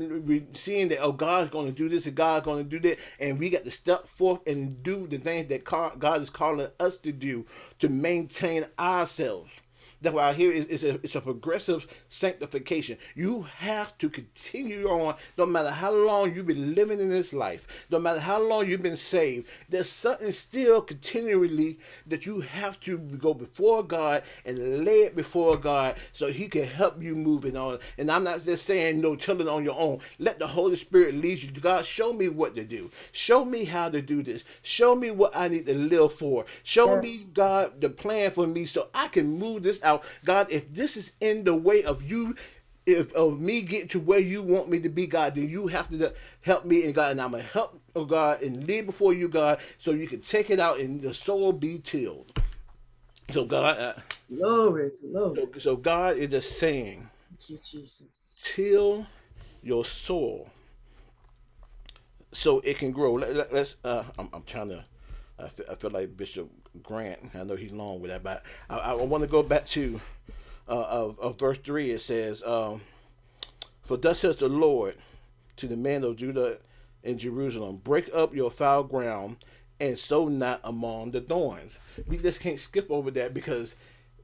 seeing that, oh, God's going to do this and God's going to do that. And we got to step forth and do the things that God is calling us to do to maintain ourselves. That's why I hear it's a progressive sanctification. You have to continue on no matter how long you've been living in this life, no matter how long you've been saved. There's something still continually that you have to go before God and lay it before God so He can help you move it on. And I'm not just saying no tilling on your own. Let the Holy Spirit lead you. God, show me what to do. Show me how to do this. Show me what I need to live for. Show me, God, the plan for me so I can move this out. God, if this is in the way of you, of me getting to where you want me to be, God, then you have to help me, and God, and I'm going to help, oh God, and lay before you, God, so you can take it out and the soul be tilled. So God, glory. So God is just saying, thank you, Jesus. Till your soul so it can grow. I'm trying to. I feel like Bishop Grant. I know he's long with that, but I want to go back to of verse 3. It says, "For thus says the Lord to the men of Judah and Jerusalem: break up your foul ground, and sow not among the thorns." We just can't skip over that, because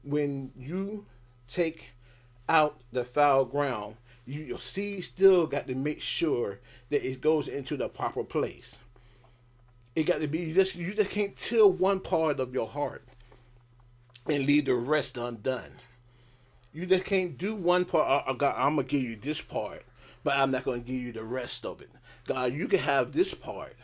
when you take out the foul ground, your seed still got to make sure that it goes into the proper place. It got to be, you just can't till one part of your heart and leave the rest undone. You just can't do one part. Oh, God, I'm going to give you this part, but I'm not going to give you the rest of it. God, you can have this part,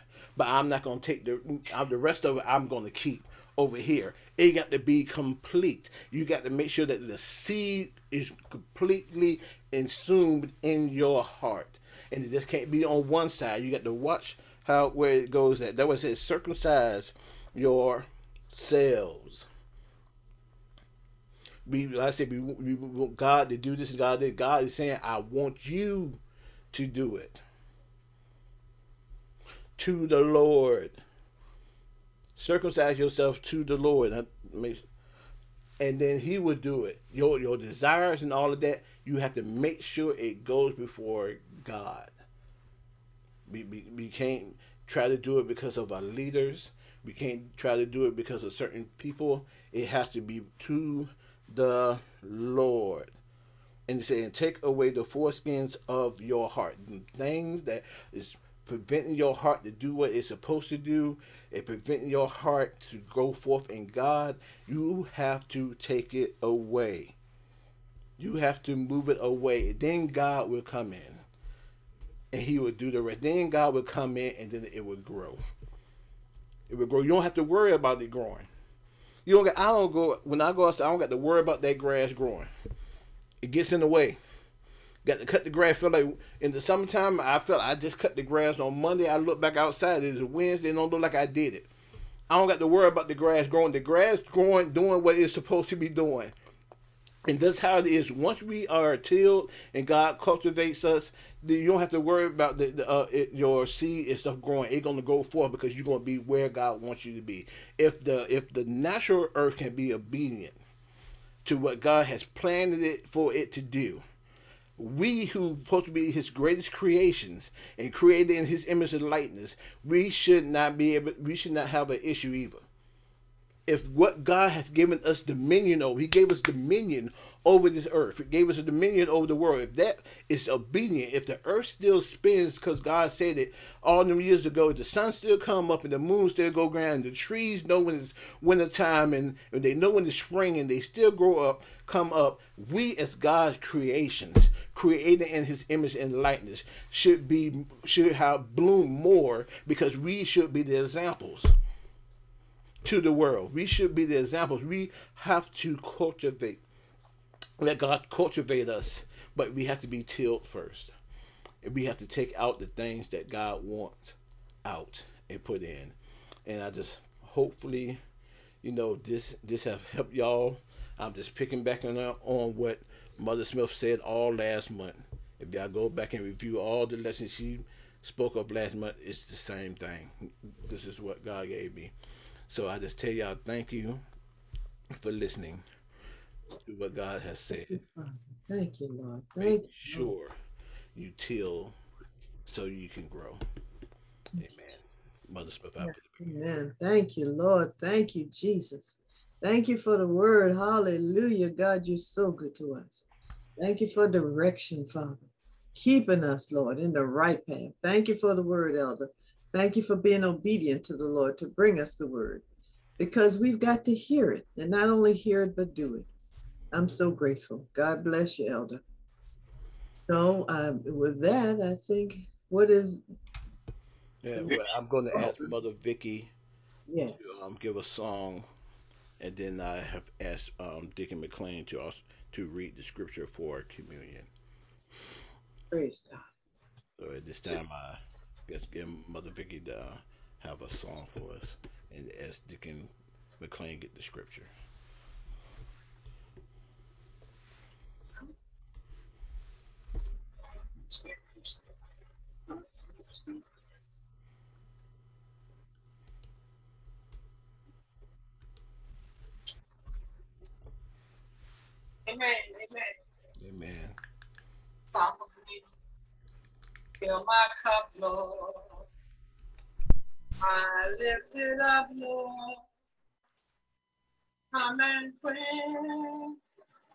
but I'm not going to take the rest of it. I'm going to keep over here. It got to be complete. You got to make sure that the seed is completely consumed in your heart. And it just can't be on one side. You got to watch how where it goes at. That was it. Circumcise yourselves. We want God to do this and God did. God is saying, I want you to do it. To the Lord. Circumcise yourself to the Lord. And then he will do it. Your desires and all of that, you have to make sure it goes before God. We can't try to do it because of our leaders. We can't try to do it because of certain people. It has to be to the Lord. And he said, and take away the foreskins of your heart. The things that is preventing your heart to do what it's supposed to do, it preventing your heart to go forth in God, you have to take it away. You have to move it away. Then God will come in. And he will do the rest. Then God will come in and then it will grow. It will grow. You don't have to worry about it growing. You don't get, I don't go, when I go outside, I don't got to worry about that grass growing. It gets in the way. Got to cut the grass. Feel like in the summertime, I felt I just cut the grass on Monday. I look back outside. It's Wednesday and don't look like I did it. I don't got to worry about the grass growing. The grass growing, doing what it's supposed to be doing. And that's how it is. Once we are tilled and God cultivates us, then you don't have to worry about your seed and stuff growing. It's going to go forth because you're going to be where God wants you to be. If the natural earth can be obedient to what God has planted it for it to do, we who are supposed to be his greatest creations and created in his image and likeness, we should not have an issue either. If what God has given us dominion over, he gave us dominion over this earth. He gave us a dominion over the world. If that is obedient, if the earth still spins because God said it all them years ago, the sun still come up and the moon still go down, and the trees know when it's wintertime and they know when it's spring and they still grow up, come up. We as God's creations, created in his image and likeness, should have bloomed more because we should be the examples to the world. We should be the examples. We have to cultivate. Let God cultivate us, but we have to be tilled first. And we have to take out the things that God wants out and put in. And I just hopefully, this have helped y'all. I'm just picking back on what Mother Smith said all last month. If y'all go back and review all the lessons she spoke of last month, it's the same thing. This is what God gave me. So I just tell y'all, thank you for listening to what God has said. Thank you, Lord. Make sure you till so you can grow. Amen. Mother Smith, amen. Thank you, Lord. Thank you, Jesus. Thank you for the word. Hallelujah. God, you're so good to us. Thank you for direction, Father. Keeping us, Lord, in the right path. Thank you for the word, Elder. Thank you for being obedient to the Lord to bring us the word, because we've got to hear it, and not only hear it, but do it. I'm so grateful. God bless you, Elder. So with that, I think, what is? Yeah, well, I'm going to ask Mother Vicky to give a song, and then I have asked Dick and McLean to also, to read the scripture for communion. Praise God. So at this time, let's get Mother Vicky to have a song for us and ask Dick and McLean get the scripture. Amen. Amen. Amen. Father, fill my cup, Lord. I lift it up, Lord. Come and quench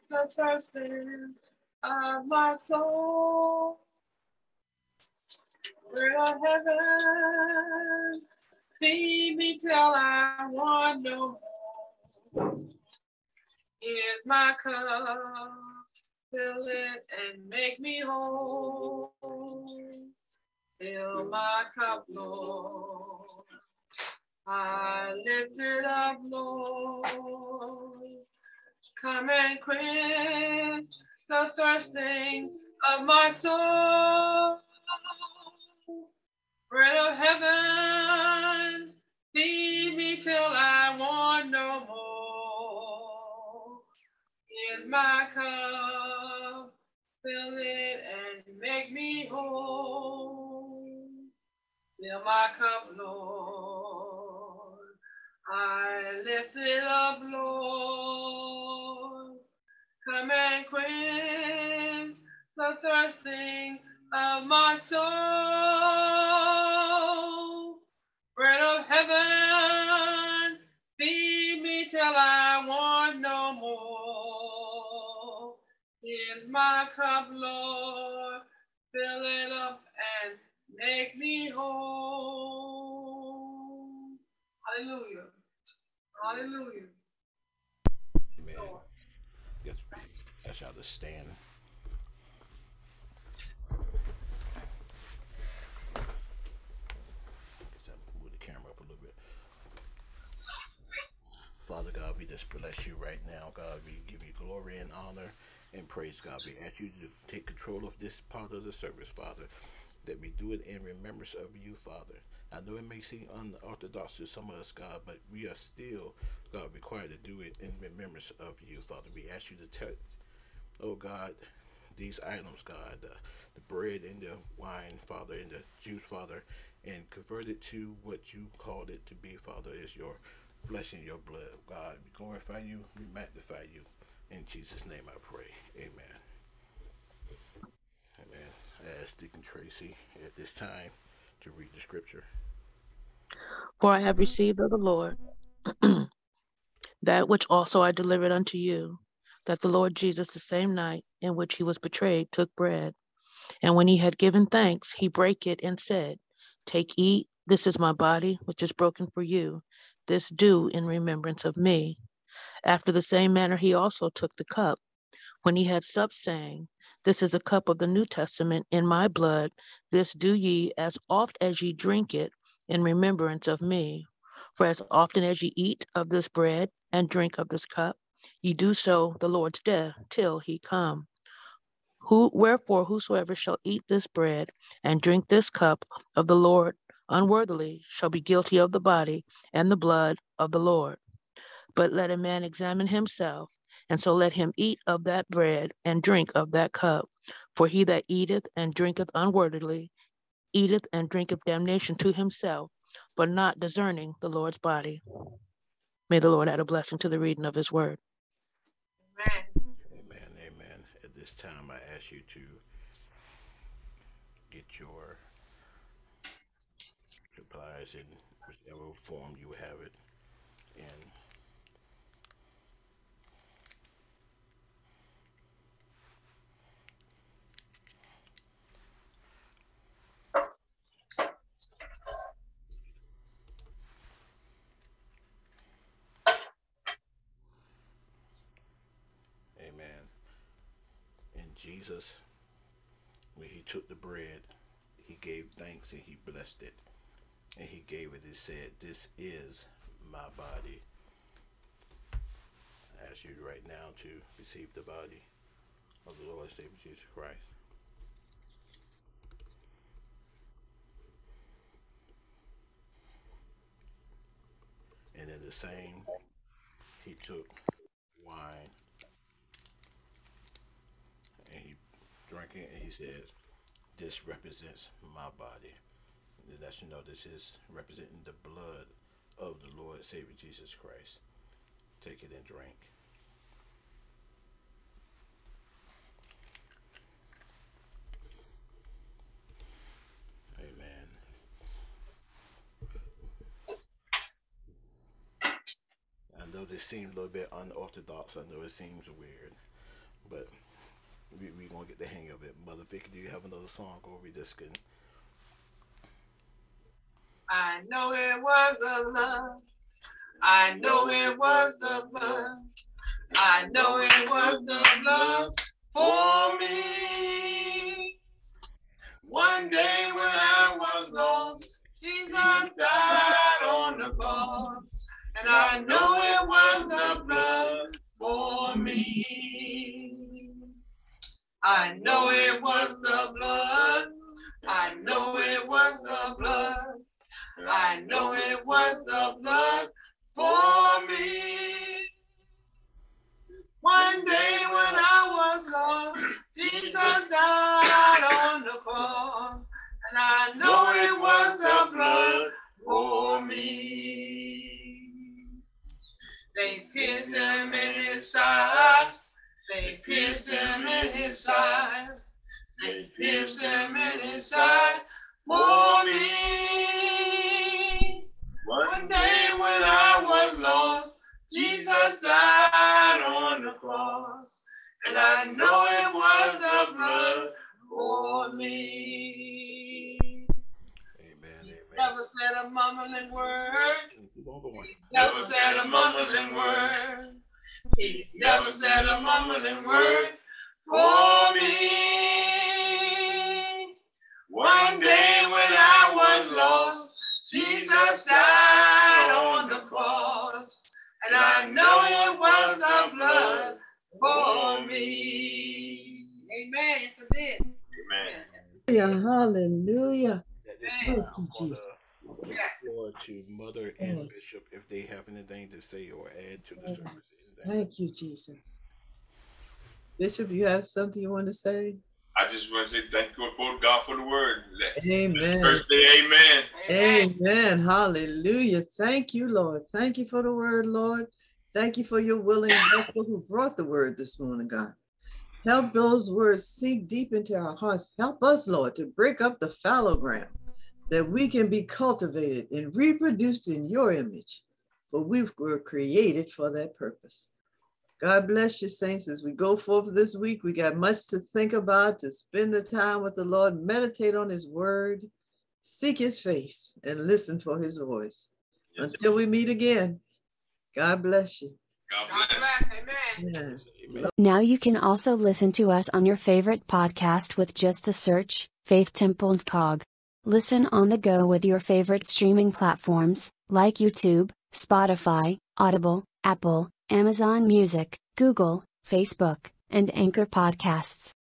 the thirsting of my soul. Bread of heaven, feed me till I want no more. Here's my cup. Fill it and make me whole. Fill my cup, Lord. I lift it up, Lord. Come and quench the thirsting of my soul. Bread of heaven, feed me till I want no more. In my cup, fill it and make me whole. Fill my cup, Lord. I lift it up, Lord. Come and quench the thirsting of my soul. Bread of heaven, feed me till I want no more. Here's my cup, Lord, fill it up and make me whole. Hallelujah. Hallelujah. Amen. Lord. That's how to stand. Father God, we just bless you right now, God. We give you glory and honor and praise, God. We ask you to take control of this part of the service, Father, that we do it in remembrance of you, Father. I know it may seem unorthodox to some of us, God, but we are still, God, required to do it in remembrance of you, Father. We ask you to touch, oh God, these items, God, the bread and the wine, Father, and the juice, Father, and convert it to what you called it to be, Father, is your blessing, your blood, God. We glorify you, we magnify you. In Jesus' name I pray. Amen. Amen. I ask Dick and Tracy at this time to read the scripture. For I have received of the Lord that which also I delivered unto you, that the Lord Jesus, the same night in which he was betrayed, took bread. And when he had given thanks, he brake it and said, Take, eat, this is my body, which is broken for you. This do in remembrance of me. After the same manner he also took the cup, when he had supped, saying, This is the cup of the New Testament in my blood. This do ye, as oft as ye drink it, in remembrance of me. For as often as ye eat of this bread and drink of this cup, ye do so the Lord's death till he come. Wherefore whosoever shall eat this bread and drink this cup of the Lord unworthily shall be guilty of the body and the blood of the Lord. But let a man examine himself, and so let him eat of that bread and drink of that cup. For he that eateth and drinketh unworthily eateth and drinketh damnation to himself, but not discerning the Lord's body. May the Lord add a blessing to the reading of his word. Amen. Amen. Amen. At this time, I ask you to get your supplies in whatever form you have it in. Amen. And Jesus, when he took the bread, he gave thanks and he blessed it. And he gave it and said, This is my body. I ask you right now to receive the body of the Lord and Savior Jesus Christ. And in the same, he took wine and he drank it and he said, This represents my body. That you know this is representing the blood of the Lord and Savior Jesus Christ. Take it and drink. Amen. I know this seems a little bit unorthodox. I know it seems weird, but we're going to get the hang of it. Mother Vicky, do you have another song or we just can? I know it was of love. I know it was of love. I know it was of love for me. One day when I was lost, Jesus died on the cross, and I know it was the blood for me. I know it was the blood. I know it was the blood. I know it was the blood for me. One day when I was lost, Jesus died on the cross, and I know it was the blood for me. They pierced him in his side. They pierced him in his side. They pierced him in his side for me. One day when I was lost, Jesus died on the cross, and I know it was the blood for me. Amen, amen. Never said a mumbling word. Never said a mumbling word. He never said a mumbling word for me. One day when I was lost, Jesus died on the cross, and I know it was the blood for me. Amen. Amen. Hallelujah. Hallelujah. At this time, I want to give the floor to Mother and Bishop if they have anything to say or add to the service. Thank you, Jesus. Bishop, you have something you want to say? I just want to say thank you for God for the word. Amen. First day, amen. Amen. Amen. Hallelujah. Thank you, Lord. Thank you for the word, Lord. Thank you for your willing vessel who brought the word this morning, God. Help those words sink deep into our hearts. Help us, Lord, to break up the fallow ground that we can be cultivated and reproduced in your image, for we were created for that purpose. God bless you, saints, as we go forth this week. We got much to think about, to spend the time with the Lord, meditate on his word, seek his face, and listen for his voice. Yes, until we meet again, God bless you. God bless. Amen. Amen. Now you can also listen to us on your favorite podcast with just a search, Faith Temple NFCOG. Listen on the go with your favorite streaming platforms, like YouTube, Spotify, Audible, Apple, Amazon Music, Google, Facebook, and Anchor Podcasts.